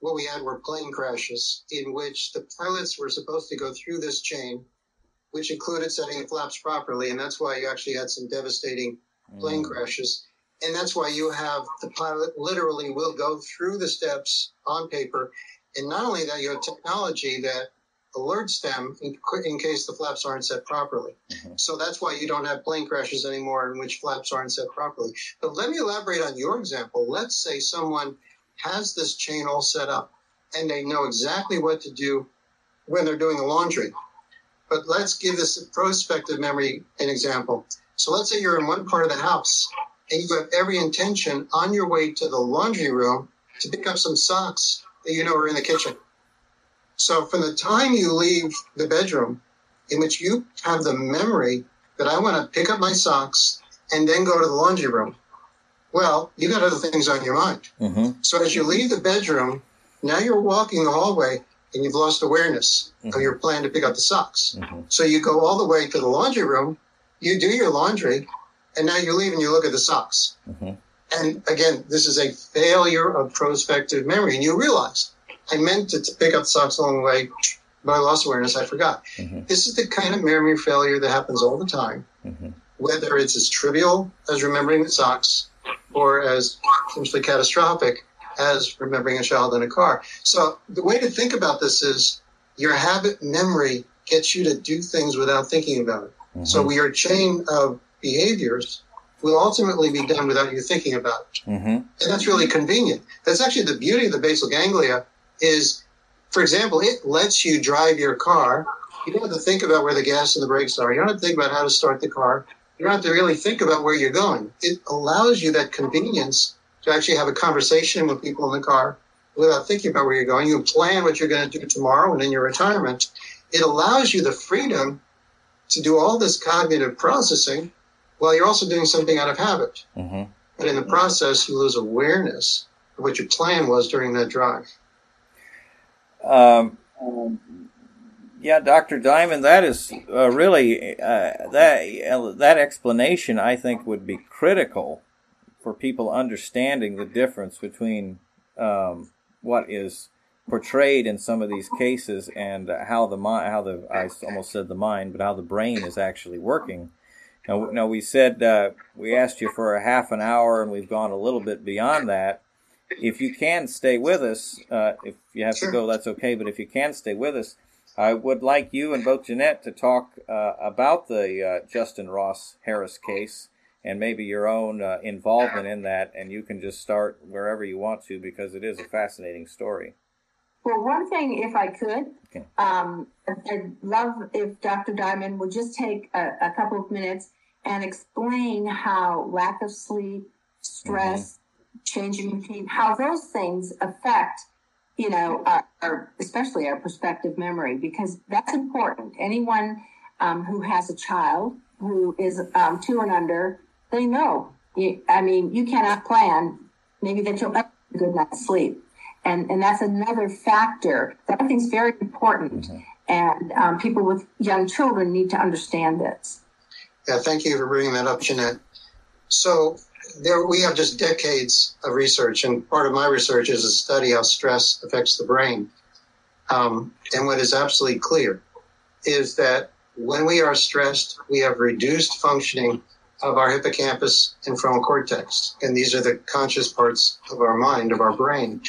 what we had were plane crashes in which the pilots were supposed to go through this chain, which included setting the flaps properly. And that's why you actually had some devastating plane crashes. And that's why you have the pilot literally will go through the steps on paper. And not only that, you have technology that alerts them in case the flaps aren't set properly. Mm-hmm. So that's why you don't have plane crashes anymore in which flaps aren't set properly. But let me elaborate on your example. Let's say someone has this chain all set up, and they know exactly what to do when they're doing the laundry. But let's give this prospective memory an example. So let's say you're in one part of the house, and you have every intention on your way to the laundry room to pick up some socks that you know are in the kitchen. So from the time you leave the bedroom, in which you have the memory that I want to pick up my socks and then go to the laundry room, well, you got other things on your mind. Mm-hmm. So as you leave the bedroom, now you're walking the hallway and you've lost awareness mm-hmm. of your plan to pick up the socks. Mm-hmm. So you go all the way to the laundry room, you do your laundry, and now you leave and you look at the socks. Mm-hmm. And again, this is a failure of prospective memory. And you realize, I meant to pick up socks along the way, but I lost awareness, I forgot. Mm-hmm. This is the kind of memory failure that happens all the time, mm-hmm. whether it's as trivial as remembering the socks or as potentially catastrophic as remembering a child in a car. So the way to think about this is your habit memory gets you to do things without thinking about it. Mm-hmm. So your chain of behaviors will ultimately be done without you thinking about it. Mm-hmm. And that's really convenient. That's actually the beauty of the basal ganglia is, for example, it lets you drive your car. You don't have to think about where the gas and the brakes are. You don't have to think about how to start the car. You don't have to really think about where you're going. It allows you that convenience to actually have a conversation with people in the car without thinking about where you're going. You can plan what you're going to do tomorrow and in your retirement. It allows you the freedom to do all this cognitive processing well, you're also doing something out of habit. Mm-hmm. And in the process, you lose awareness of what your plan was during that drive. Yeah, Dr. Diamond, that is really, that explanation, I think, would be critical for people understanding the difference between what is portrayed in some of these cases and how the I almost said the mind, but how the brain is actually working. Now we said we asked you for a half an hour, and we've gone a little bit beyond that. If you can stay with us, if you have to go, that's okay. But if you can stay with us, I would like you and both Jeanette to talk about the Justin Ross Harris case and maybe your own involvement in that. And you can just start wherever you want to, because it is a fascinating story. Well, one thing, if I could, okay. I'd love if Dr. Diamond would just take a couple of minutes and explain how lack of sleep, stress, changing routine, how those things affect, especially our prospective memory, because that's important. Anyone who has a child who is 2 and under, they know. You cannot plan. Maybe that you'll have a good night's sleep. And that's another factor that I think is very important. Mm-hmm. And people with young children need to understand this. Yeah, thank you for bringing that up, Jeanette. So there, we have just decades of research, and part of my research is to study how stress affects the brain. And what is absolutely clear is that when we are stressed, we have reduced functioning of our hippocampus and frontal cortex. And these are the conscious parts of our mind, of our brain.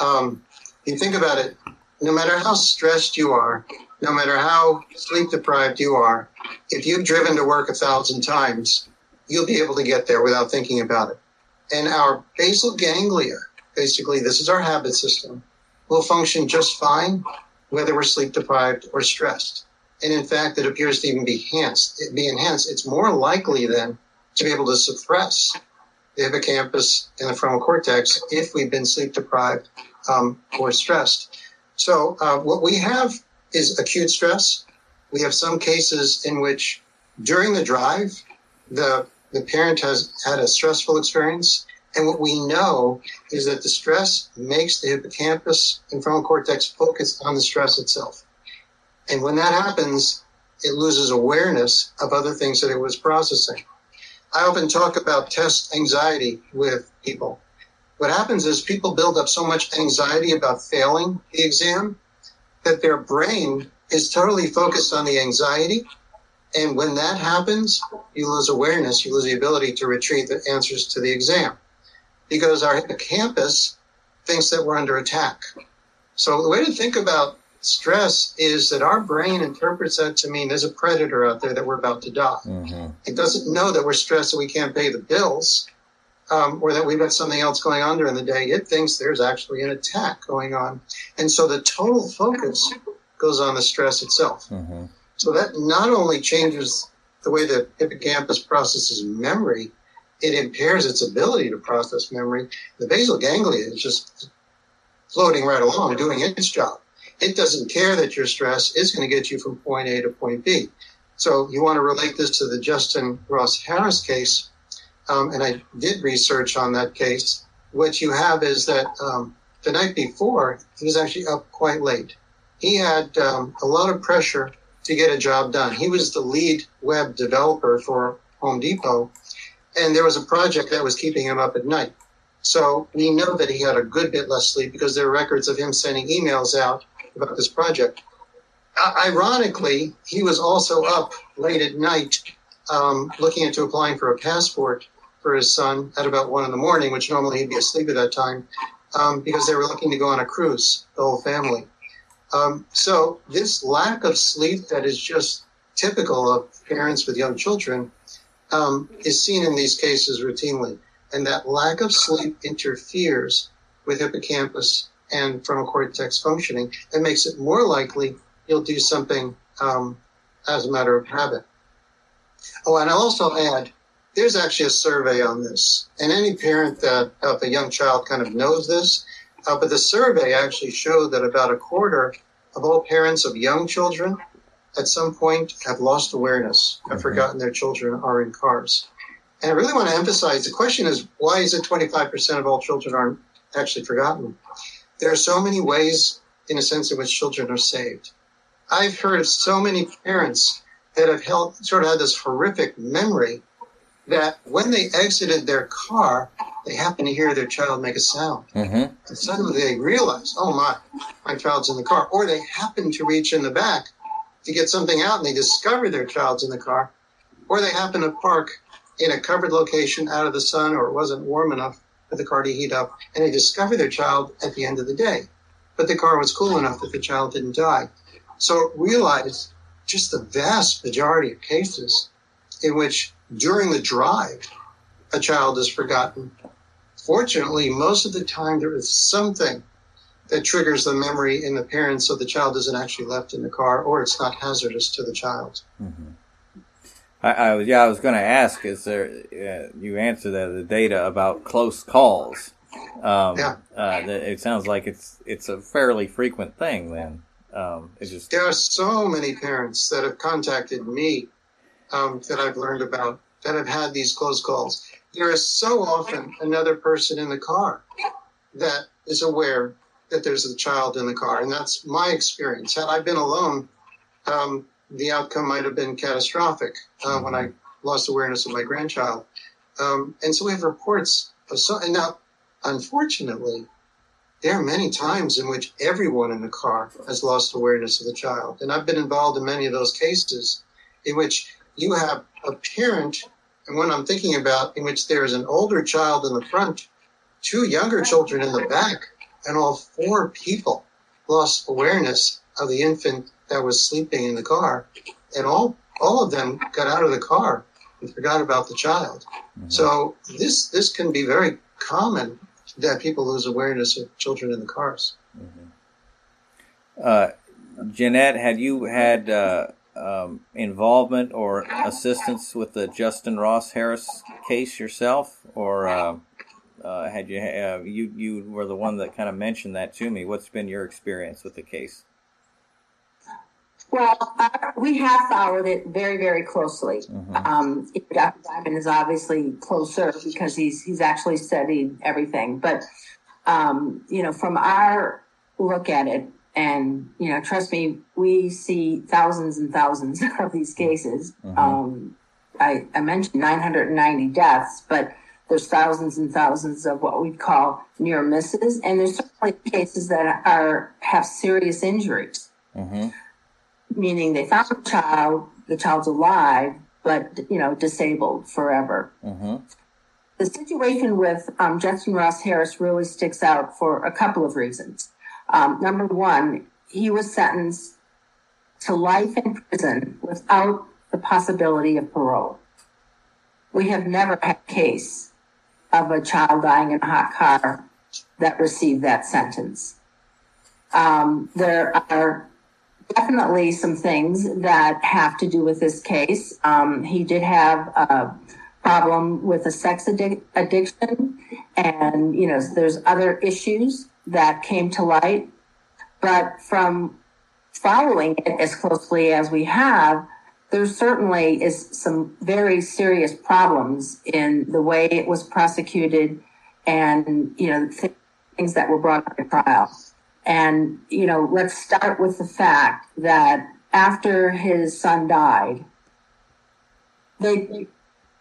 You think about it, no matter how stressed you are, no matter how sleep deprived you are, if you've driven to work 1,000 times, you'll be able to get there without thinking about it. And our basal ganglia, basically this is our habit system, will function just fine whether we're sleep deprived or stressed. And in fact, it appears to even be enhanced. It's more likely then to be able to suppress the hippocampus and the frontal cortex if we've been sleep deprived or stressed. So what we have is acute stress. We have some cases in which during the drive, the parent has had a stressful experience. And what we know is that the stress makes the hippocampus and frontal cortex focus on the stress itself. And when that happens, it loses awareness of other things that it was processing. I often talk about test anxiety with people. What happens is people build up so much anxiety about failing the exam that their brain is totally focused on the anxiety. And when that happens, you lose awareness. You lose the ability to retrieve the answers to the exam because our hippocampus thinks that we're under attack. So the way to think about stress is that our brain interprets that to mean there's a predator out there that we're about to die. Mm-hmm. It doesn't know that we're stressed that we can't pay the bills or that we've got something else going on during the day. It thinks there's actually an attack going on. And so the total focus goes on the stress itself. Mm-hmm. So that not only changes the way the hippocampus processes memory, it impairs its ability to process memory. The basal ganglia is just floating right along doing its job. It doesn't care that your stress is going to get you from point A to point B. So you want to relate this to the Justin Ross Harris case, and I did research on that case. What you have is that the night before, he was actually up quite late. He had a lot of pressure to get a job done. He was the lead web developer for Home Depot, and there was a project that was keeping him up at night. So we know that he had a good bit less sleep because there are records of him sending emails out about this project. Ironically, he was also up late at night looking into applying for a passport for his son at about 1 a.m, which normally he'd be asleep at that time, because they were looking to go on a cruise, the whole family. So this lack of sleep that is just typical of parents with young children is seen in these cases routinely. And that lack of sleep interferes with hippocampus and frontal cortex functioning, and makes it more likely you'll do something as a matter of habit. Oh, and I'll also add, there's actually a survey on this, and any parent that of a young child kind of knows this, but the survey actually showed that about a quarter of all parents of young children at some point have lost awareness, have forgotten their children are in cars. And I really want to emphasize, the question is, why is it 25% of all children aren't actually forgotten? There are so many ways, in a sense, in which children are saved. I've heard of so many parents that have sort of had this horrific memory that when they exited their car, they happened to hear their child make a sound. Mm-hmm. And suddenly they realize, oh my child's in the car. Or they happen to reach in the back to get something out and they discover their child's in the car. Or they happen to park in a covered location out of the sun, or it wasn't warm enough for the car to heat up, and they discover their child at the end of the day. But the car was cool enough that the child didn't die. So realize just the vast majority of cases in which during the drive, a child is forgotten. Fortunately, most of the time there is something that triggers the memory in the parents so the child isn't actually left in the car or it's not hazardous to the child. Mm-hmm. I was going to ask, is there, you answered that, the data about close calls. It sounds like it's a fairly frequent thing then. There are so many parents that have contacted me that I've learned about that have had these close calls. There is so often another person in the car that is aware that there's a child in the car. And that's my experience. Had I been alone, the outcome might have been catastrophic when I lost awareness of my grandchild. And so we have reports of and now, unfortunately, there are many times in which everyone in the car has lost awareness of the child. And I've been involved in many of those cases in which you have a parent, and one I'm thinking about, in which there is an older child in the front, two younger children in the back, and all four people lost awareness of the infant that was sleeping in the car, and all of them got out of the car and forgot about the child. Mm-hmm. So this can be very common that people lose awareness of children in the cars. Mm-hmm. Jeanette, had you had involvement or assistance with the Justin Ross Harris case yourself, or had you, you were the one that kind of mentioned that to me? What's been your experience with the case? Well, we have followed it very, very closely. Mm-hmm. Dr. Diamond is obviously closer because he's actually studied everything. But, from our look at it, and, trust me, we see thousands and thousands of these cases. Mm-hmm. I mentioned 990 deaths, but there's thousands and thousands of what we'd call near misses. And there's certainly cases that have serious injuries. Mm-hmm. Meaning they found a child, the child's alive, but, disabled forever. Mm-hmm. The situation with Justin Ross Harris really sticks out for a couple of reasons. Number one, he was sentenced to life in prison without the possibility of parole. We have never had a case of a child dying in a hot car that received that sentence. There are definitely some things that have to do with this case. He did have a problem with a sex addiction, and there's other issues that came to light. But from following it as closely as we have, there certainly is some very serious problems in the way it was prosecuted, and things that were brought up at trial. And, let's start with the fact that after his son died, they put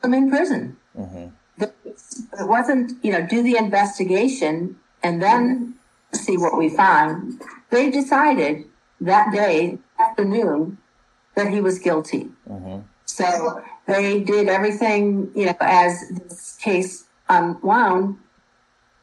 him in prison. Mm-hmm. It wasn't, do the investigation and then see what we find. They decided that day, afternoon, that he was guilty. Mm-hmm. So they did everything, as this case unwound,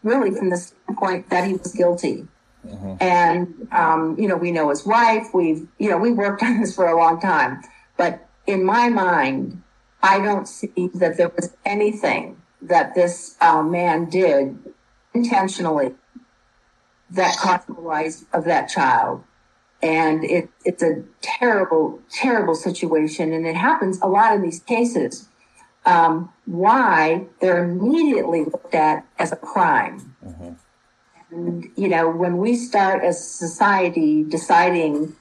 really from the standpoint that he was guilty. Mm-hmm. And, we know his wife, we worked on this for a long time, but in my mind, I don't see that there was anything that this man did intentionally that caused the life of that child. And it's a terrible, terrible situation. And it happens a lot in these cases. Why they're immediately looked at as a crime. Mm-hmm. And, when we start as society deciding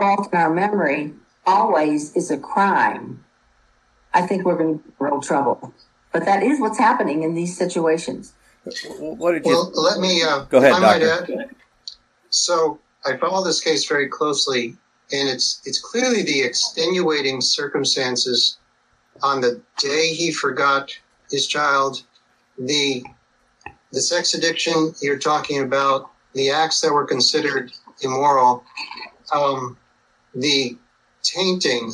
false in our memory always is a crime, I think we're going to be in real trouble. But that is what's happening in these situations. What did you? Well, let me go ahead, Doctor. Add, so I follow this case very closely, and it's clearly the extenuating circumstances on the day he forgot his child, the sex addiction you're talking about, the acts that were considered immoral, the tainting,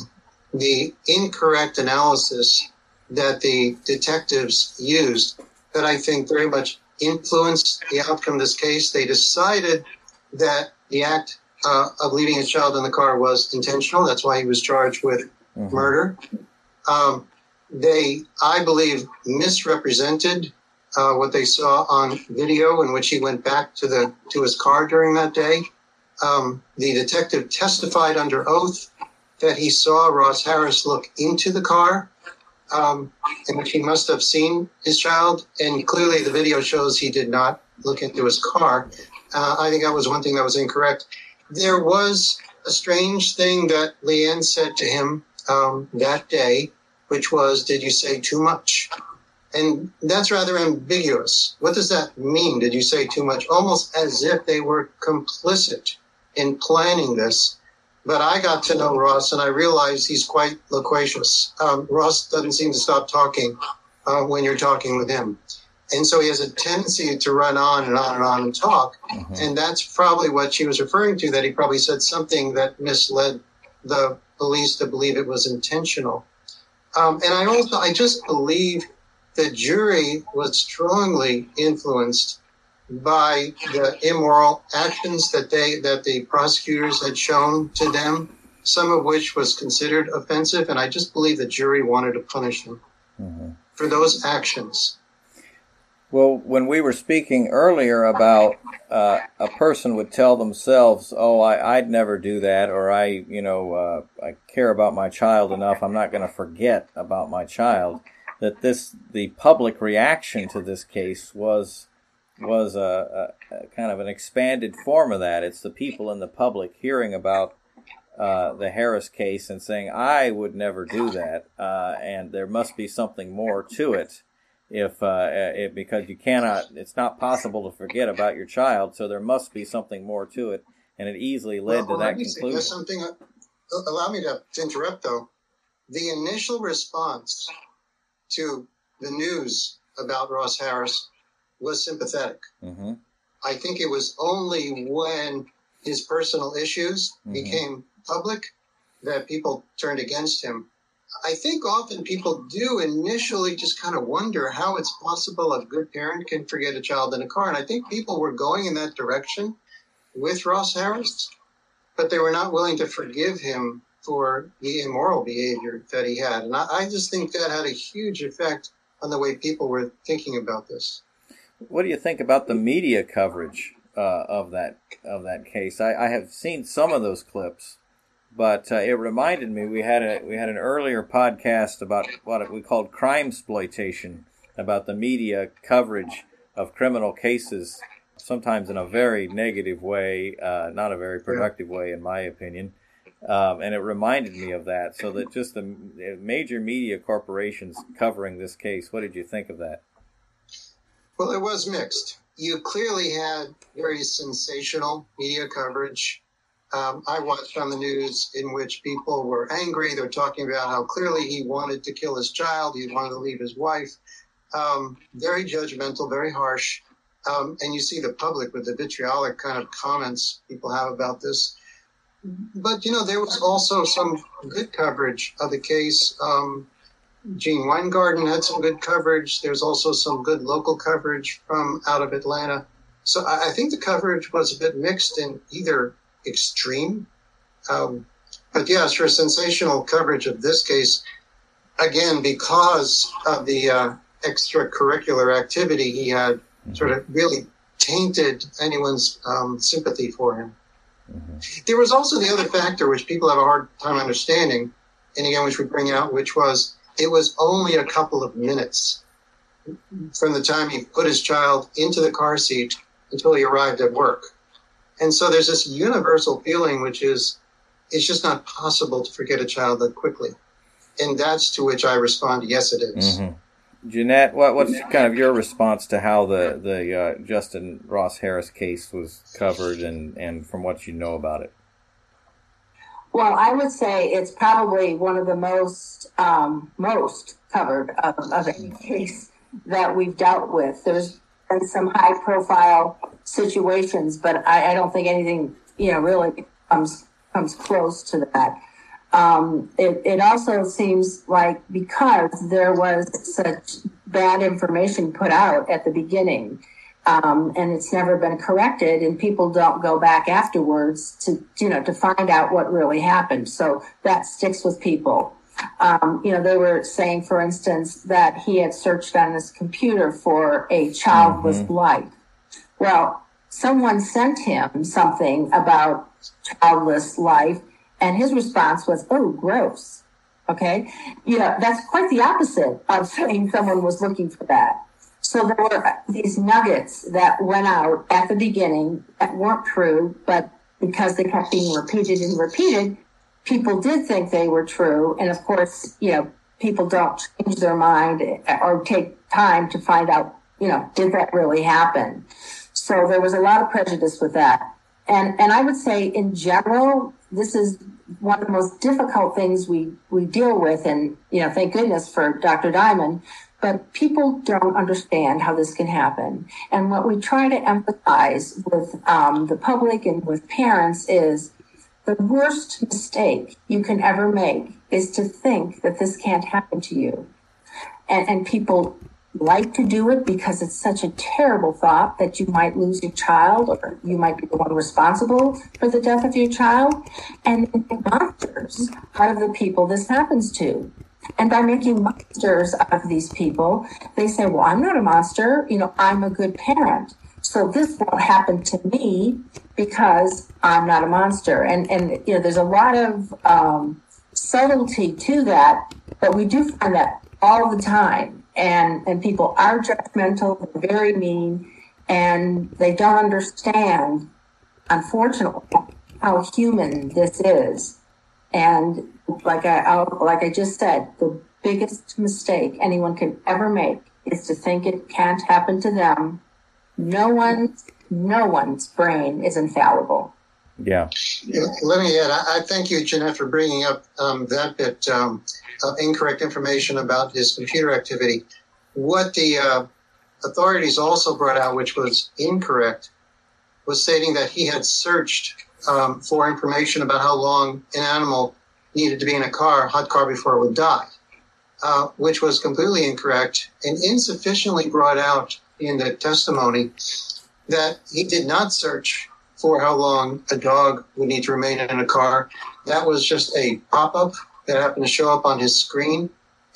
the incorrect analysis that the detectives used that I think very much influenced the outcome of this case. They decided that the act of leaving a child in the car was intentional. That's why he was charged with murder. They, I believe, misrepresented what they saw on video in which he went back to his car during that day. The detective testified under oath that he saw Ross Harris look into the car, in which he must have seen his child, and clearly the video shows he did not look into his car. I think that was one thing that was incorrect. There was a strange thing that Leanne said to him that day, which was, "Did you say too much?" And that's rather ambiguous. What does that mean, "did you say too much"? Almost as if they were complicit in planning this. But I got to know Ross, and I realized he's quite loquacious. Ross doesn't seem to stop talking when you're talking with him. And so he has a tendency to run on and on and on and talk. Mm-hmm. And that's probably what she was referring to, that he probably said something that misled the police to believe it was intentional. And I just believe the jury was strongly influenced by the immoral actions that the prosecutors had shown to them, some of which was considered offensive, and I just believe the jury wanted to punish them for those actions. Well, when we were speaking earlier about a person would tell themselves, "Oh, I'd never do that," or I care about my child enough. I'm not going to forget about my child." That the public reaction to this case was a kind of an expanded form of that. It's the people in the public hearing about the Harris case and saying, "I would never do that," and there must be something more to it, because you cannot. It's not possible to forget about your child, so there must be something more to it, and it easily led to that conclusion. There's something. Allow me to interrupt, though. The initial response to the news about Ross Harris was sympathetic. Mm-hmm. I think it was only when his personal issues became public that people turned against him. I think often people do initially just kind of wonder how it's possible a good parent can forget a child in a car. And I think people were going in that direction with Ross Harris, but they were not willing to forgive him for the immoral behavior that he had. And I just think that had a huge effect on the way people were thinking about this. What do you think about the media coverage of that case? I have seen some of those clips, but it reminded me we had an earlier podcast about what we called crimesploitation, about the media coverage of criminal cases, sometimes in a very negative way, not a very productive way, in my opinion. And it reminded me of that. So that just the major media corporations covering this case. What did you think of that? Well, it was mixed. You clearly had very sensational media coverage. I watched on the news in which people were angry. They're talking about how clearly he wanted to kill his child. He wanted to leave his wife. Very judgmental, very harsh. And you see the public with the vitriolic kind of comments people have about this. But, there was also some good coverage of the case. Gene Weingarten had some good coverage. There's also some good local coverage from out of Atlanta. So I think the coverage was a bit mixed in either extreme. But yes, for sensational coverage of this case, again, because of the extracurricular activity he had, sort of really tainted anyone's sympathy for him. Mm-hmm. There was also the other factor, which people have a hard time understanding, and again, which we bring out, which was, it was only a couple of minutes from the time he put his child into the car seat until he arrived at work. And so there's this universal feeling, which is it's just not possible to forget a child that quickly. And that's to which I respond, yes, it is. Mm-hmm. Jeanette, what's kind of your response to how the Justin Ross Harris case was covered and from what you know about it? Well, I would say it's probably one of the most covered of any case that we've dealt with. There's been some high-profile situations, but I don't think anything, really comes close to that. It also seems like because there was such bad information put out at the beginning, and it's never been corrected, and people don't go back afterwards to find out what really happened. So that sticks with people. They were saying, for instance, that he had searched on his computer for a childless life. Well, someone sent him something about childless life, and his response was, "Oh, gross." Okay. That's quite the opposite of saying someone was looking for that. So there were these nuggets that went out at the beginning that weren't true, but because they kept being repeated, people did think they were true. And of course, people don't change their mind or take time to find out, did that really happen? So there was a lot of prejudice with that. And I would say in general, this is one of the most difficult things we deal with. And, thank goodness for Dr. Diamond. But people don't understand how this can happen. And what we try to emphasize with the public and with parents is the worst mistake you can ever make is to think that this can't happen to you. And people like to do it because it's such a terrible thought that you might lose your child or you might be the one responsible for the death of your child. And monsters are the people this happens to. And by making monsters of these people, they say, well, I'm not a monster. I'm a good parent. So this won't happen to me because I'm not a monster. And there's a lot of subtlety to that, but we do find that all the time. And people are judgmental, they're very mean, and they don't understand, unfortunately, how human this is. And like I just said, the biggest mistake anyone can ever make is to think it can't happen to them. No one's brain is infallible. Yeah. Let me add, I thank you, Jeanette, for bringing up that bit of incorrect information about his computer activity. What the authorities also brought out, which was incorrect, was stating that he had searched for information about how long an animal needed to be in a hot car before it would die, which was completely incorrect and insufficiently brought out in the testimony that he did not search for how long a dog would need to remain in a car. That was just a pop-up that happened to show up on his screen,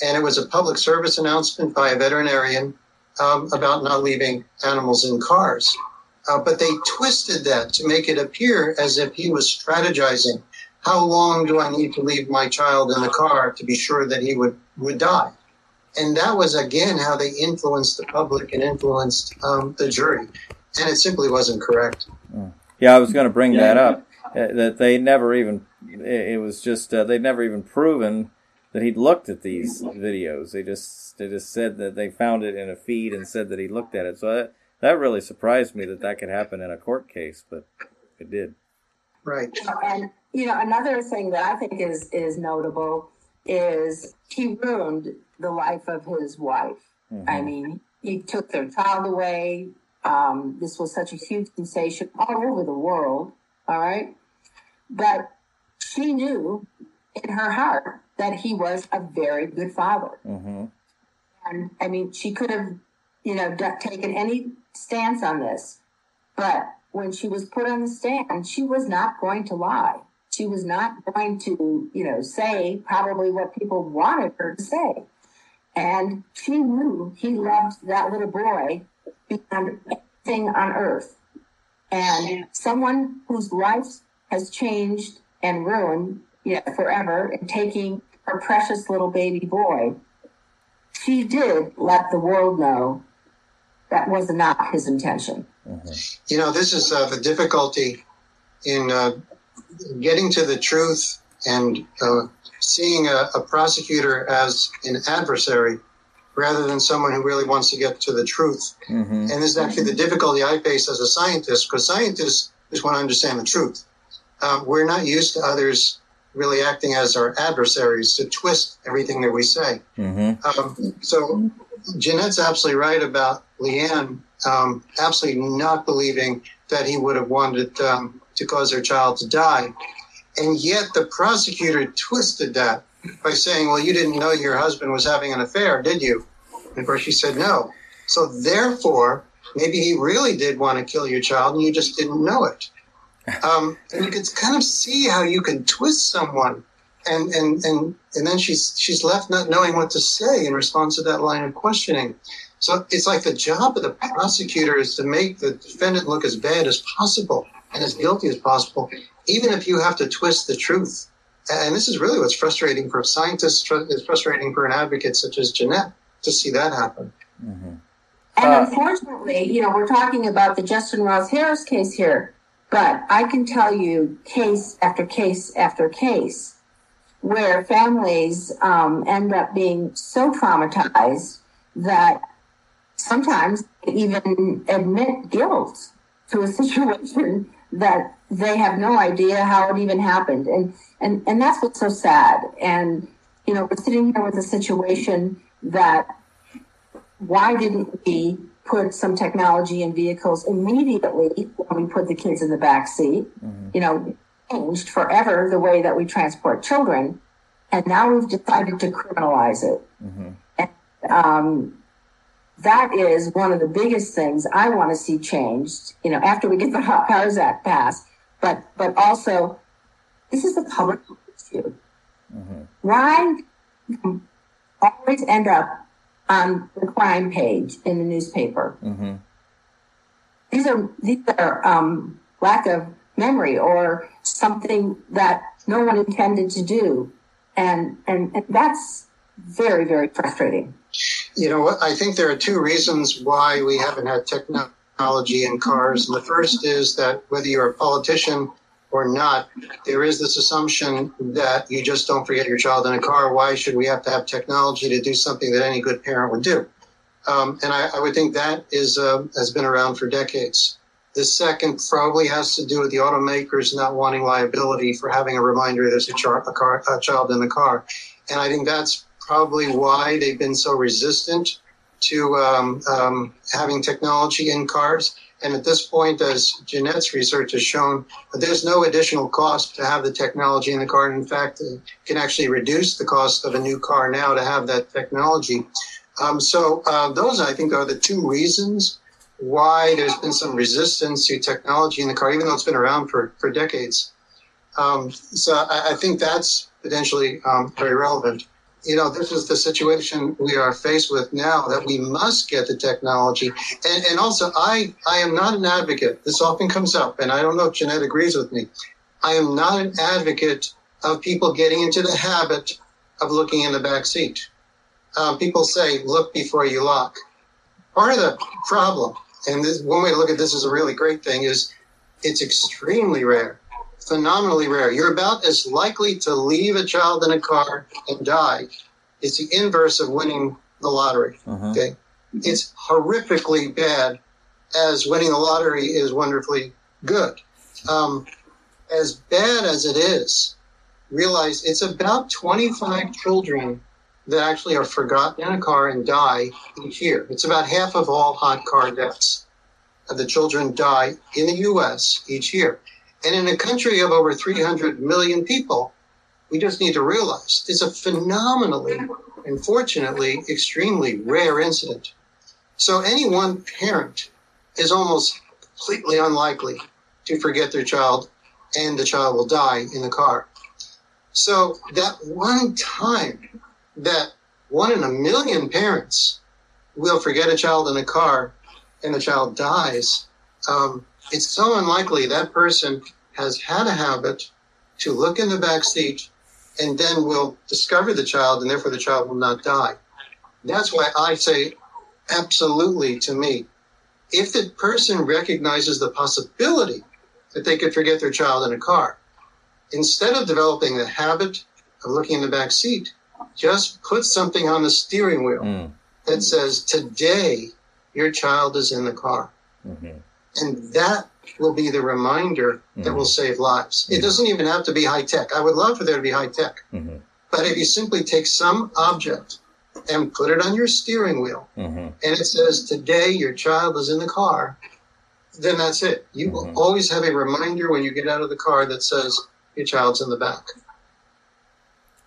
and it was a public service announcement by a veterinarian about not leaving animals in cars. But they twisted that to make it appear as if he was strategizing. How long do I need to leave my child in the car to be sure that he would die? And that was, again, how they influenced the public and influenced the jury. And it simply wasn't correct. Yeah, I was going to bring that up, that they'd never even proven that he'd looked at these videos. They just said that they found it in a feed and said that he looked at it. So that really surprised me that could happen in a court case, but it did. Right. And, another thing that I think is notable is he ruined the life of his wife. Mm-hmm. I mean, he took their child away. This was such a huge sensation all over the world. All right. But she knew in her heart that he was a very good father. Mm-hmm. And I mean, she could have, taken any stance on this, but when she was put on the stand, she was not going to lie. She was not going to, say probably what people wanted her to say. And she knew he loved that little boy beyond anything on earth. And someone whose life has changed and ruined forever and taking her precious little baby boy, she did let the world know that was not his intention. Mm-hmm. This is the difficulty in getting to the truth and seeing a prosecutor as an adversary rather than someone who really wants to get to the truth. Mm-hmm. And this is actually the difficulty I face as a scientist, because scientists just want to understand the truth. We're not used to others really acting as our adversaries to twist everything that we say. Mm-hmm. So Jeanette's absolutely right about Leanne absolutely not believing that he would have wanted to cause her child to die. And yet the prosecutor twisted that by saying, well, you didn't know your husband was having an affair, did you? And of course she said no. So therefore, maybe he really did want to kill your child and you just didn't know it. And you could kind of see how you can twist someone. And then she's left not knowing what to say in response to that line of questioning. So it's like the job of the prosecutor is to make the defendant look as bad as possible and as guilty as possible, even if you have to twist the truth. And this is really what's frustrating for scientists, it's frustrating for an advocate such as Jeanette to see that happen. Mm-hmm. And unfortunately, we're talking about the Justin Ross Harris case here, but I can tell you case after case after case where families end up being so traumatized that sometimes they even admit guilt to a situation that they have no idea how it even happened. And that's what's so sad. And, we're sitting here with a situation that why didn't we put some technology in vehicles immediately when we put the kids in the back seat? Mm-hmm. Changed forever the way that we transport children. And now we've decided to criminalize it. Mm-hmm. And, that is one of the biggest things I want to see changed, after we get the Hot Cars Act passed. But also, this is a public issue. Mm-hmm. Why always end up on the crime page in the newspaper? Mm-hmm. These are lack of memory or something that no one intended to do. And that's very, very frustrating. I think there are two reasons why we haven't had technology in cars. And the first is that whether you're a politician or not, there is this assumption that you just don't forget your child in a car. Why should we have to have technology to do something that any good parent would do? And I would think that has been around for decades. The second probably has to do with the automakers not wanting liability for having a reminder there's a child in the car. And I think that's probably why they've been so resistant to having technology in cars. And at this point, as Jeanette's research has shown, there's no additional cost to have the technology in the car. And in fact, it can actually reduce the cost of a new car now to have that technology. So those, I think, are the two reasons why there's been some resistance to technology in the car, even though it's been around for decades. So I think that's potentially very relevant. This is the situation we are faced with now, that we must get the technology. And also, I am not an advocate. This often comes up, and I don't know if Jeanette agrees with me. I am not an advocate of people getting into the habit of looking in the back seat. People say, look before you lock. Part of the problem, and this, one way to look at this is a really great thing, is it's extremely rare. Phenomenally rare. You're about as likely to leave a child in a car and die. It's the inverse of winning the lottery. Uh-huh. Okay, it's horrifically bad, as winning the lottery is wonderfully good. As bad as it is, realize it's about 25 children that actually are forgotten in a car and die each year. It's about half of all hot car deaths. The children die in the U.S. each year. And in a country of over 300 million people, we just need to realize it's a phenomenally, unfortunately, extremely rare incident. So any one parent is almost completely unlikely to forget their child, and the child will die in the car. So that one time that 1 in a million parents will forget a child in a car and the child dies, it's so unlikely that person has had a habit to look in the back seat and then will discover the child, and therefore the child will not die. That's why I say absolutely to me, if the person recognizes the possibility that they could forget their child in a car, instead of developing the habit of looking in the back seat, just put something on the steering wheel that says, today your child is in the car. Mm-hmm. And that will be the reminder that will save lives. It doesn't even have to be high tech. I would love for there to be high tech. Mm-hmm. But if you simply take some object and put it on your steering wheel, and it says, today your child is in the car, then that's it. You will always have a reminder when you get out of the car that says, your child's in the back.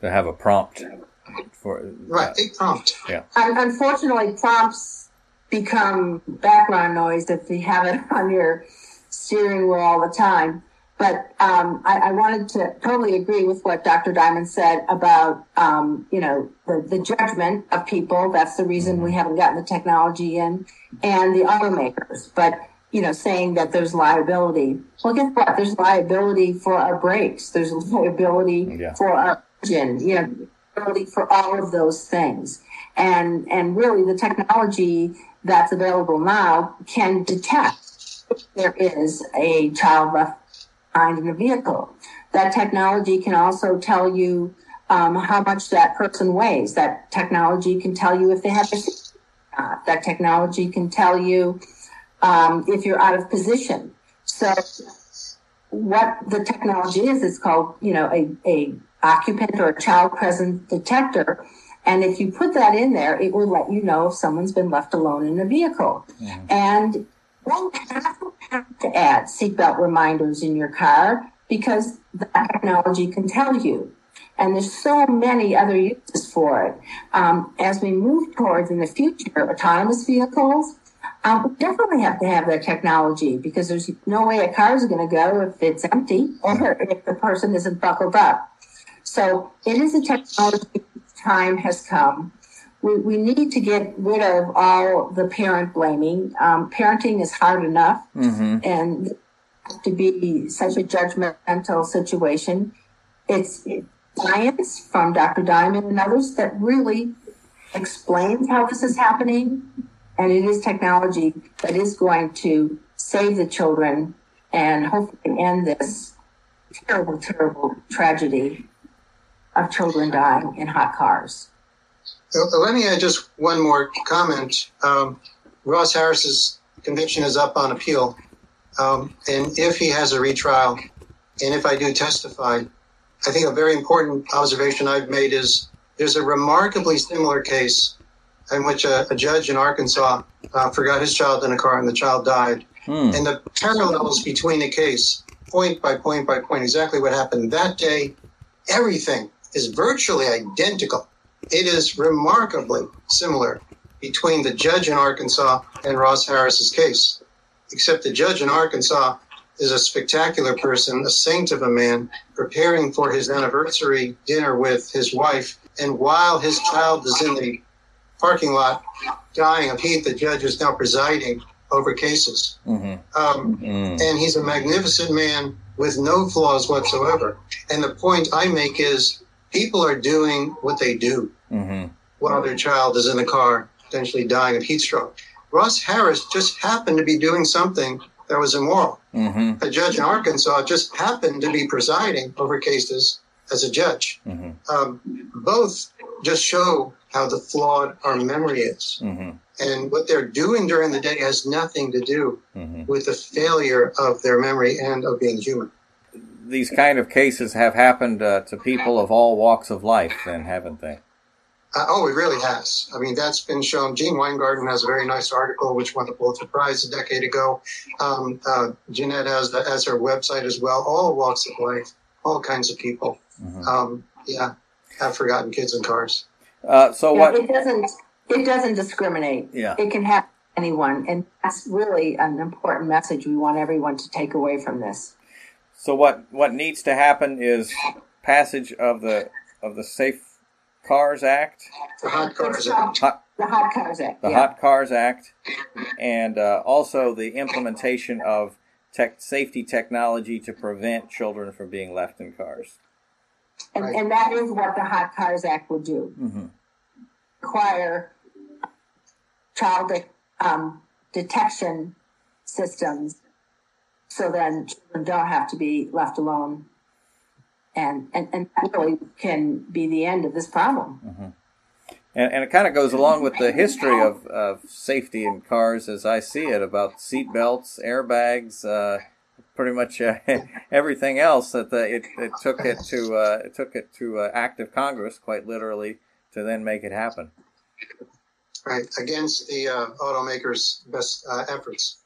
To have a prompt. A prompt. Yeah. Unfortunately, prompts become background noise if you have it on your steering wheel all the time. But I wanted to totally agree with what Dr. Diamond said about, the judgment of people. That's the reason we haven't gotten the technology in, and the automakers. But, saying that there's liability. Well, guess what? There's liability for our brakes. There's liability for our engine, liability for all of those things. And really the technology that's available now can detect if there is a child left in a vehicle. That technology can also tell you how much that person weighs. That technology can tell you if they have a that technology can tell you if you're out of position. So what the technology is, it's called a occupant or a child present detector. And if you put that in there, it will let you know if someone's been left alone in a vehicle. And don't have to add seatbelt reminders in your car, because that technology can tell you. And there's so many other uses for it. As we move towards in the future autonomous vehicles, we definitely have to have that technology, because there's no way a car is going to go if it's empty or if the person isn't buckled up. So it is a technology. Time has come. We need to get rid of all the parent blaming. Parenting is hard enough, and to be such a judgmental situation. It's science from Dr. Diamond and others that really explains how this is happening, and it is technology that is going to save the children and hopefully end this terrible, terrible tragedy of children dying in hot cars. Let me add just one more comment. Ross Harris's conviction is up on appeal. And if he has a retrial, and if I do testify, I think a very important observation I've made is there's a remarkably similar case in which a judge in Arkansas forgot his child in a car and the child died. And the parallels between the case, point by point by point, exactly what happened that day, everything is virtually identical. It is remarkably similar between the judge in Arkansas and Ross Harris's case, except the judge in Arkansas is a spectacular person, a saint of a man, preparing for his anniversary dinner with his wife. And while his child is in the parking lot dying of heat, the judge is now presiding over cases. And he's a magnificent man with no flaws whatsoever. And the point I make is, people are doing what they do while their child is in the car, potentially dying of heat stroke. Ross Harris just happened to be doing something that was immoral. A judge in Arkansas just happened to be presiding over cases as a judge. Both just show how the flawed our memory is. And what they're doing during the day has nothing to do with the failure of their memory and of being human. These kind of cases have happened to people of all walks of life, then, haven't they? It really has. I mean, that's been shown. Gene Weingarten has a very nice article, which won the Pulitzer Prize a decade ago. Jeanette has her website as well. All walks of life, all kinds of people. Have forgotten kids and cars. It doesn't discriminate. It can happen to anyone, and that's really an important message we want everyone to take away from this. So what needs to happen is passage of the Safe Cars Act, the Hot Cars Act, Hot Cars Act, and also the implementation of safety technology to prevent children from being left in cars. And that is what the Hot Cars Act will do: require child detection systems. So then children don't have to be left alone And that really can be the end of this problem. Mm-hmm. And it kind of goes along with the history of safety in cars as I see it, about seat belts, airbags, pretty much everything else. That it took it to act of Congress, quite literally, to then make it happen. Right, against the automakers' best efforts.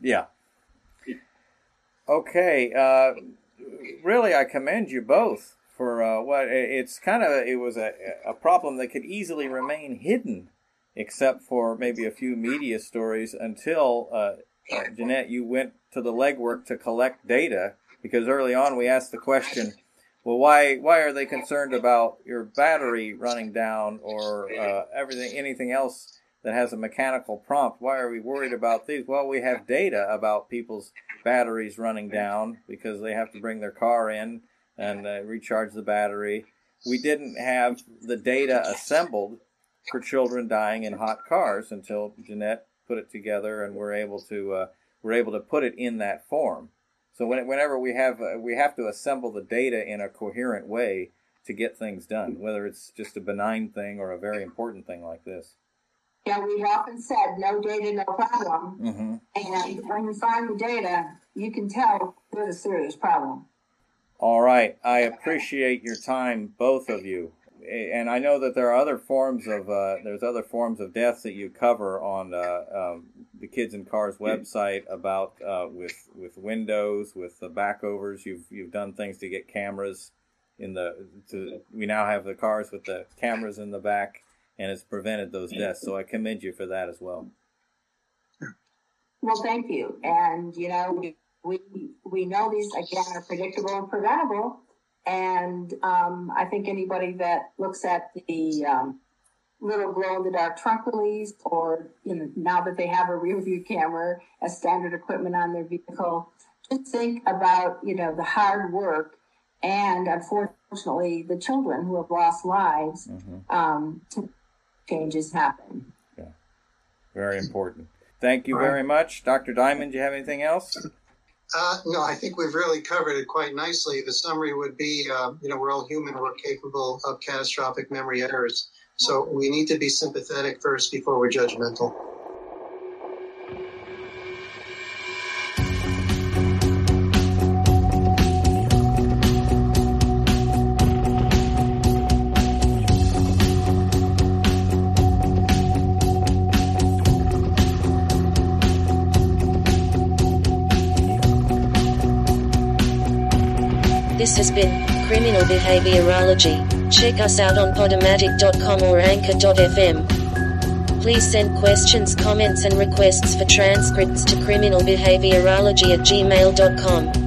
Yeah. Okay. Really, I commend you both for it was a problem that could easily remain hidden, except for maybe a few media stories until Jeanette, you went to the legwork to collect data, because early on we asked the question, well, why are they concerned about your battery running down or anything else that has a mechanical prompt? Why are we worried about these? Well, we have data about people's batteries running down because they have to bring their car in and recharge the battery. We didn't have the data assembled for children dying in hot cars until Jeanette put it together, and we're able to put it in that form. So whenever we have to assemble the data in a coherent way to get things done, whether it's just a benign thing or a very important thing like this. Yeah, we've often said, no data, no problem. Mm-hmm. And when you find the data, you can tell there's a serious problem. All right. I appreciate your time, both of you. And I know that there are other forms of deaths that you cover on the Kids and Cars website about with windows, with the backovers. You've done things to get cameras we now have the cars with the cameras in the back, and it's prevented those deaths. So I commend you for that as well. Well, thank you. And we know these again are predictable and preventable. And I think anybody that looks at the little glow-in-the-dark trunk release, or now that they have a rear-view camera as standard equipment on their vehicle, just think about the hard work and, unfortunately, the children who have lost lives. Mm-hmm. To changes happen. Yeah, very important. Thank you very much, Dr. Diamond. Do you have anything else? No, I think we've really covered it quite nicely. The summary would be, we're all human. We're capable of catastrophic memory errors. So we need to be sympathetic first before we're judgmental. This has been Criminal Behaviorology. Check us out on podomatic.com or anchor.fm. Please send questions, comments, and requests for transcripts to criminalbehaviorology@gmail.com.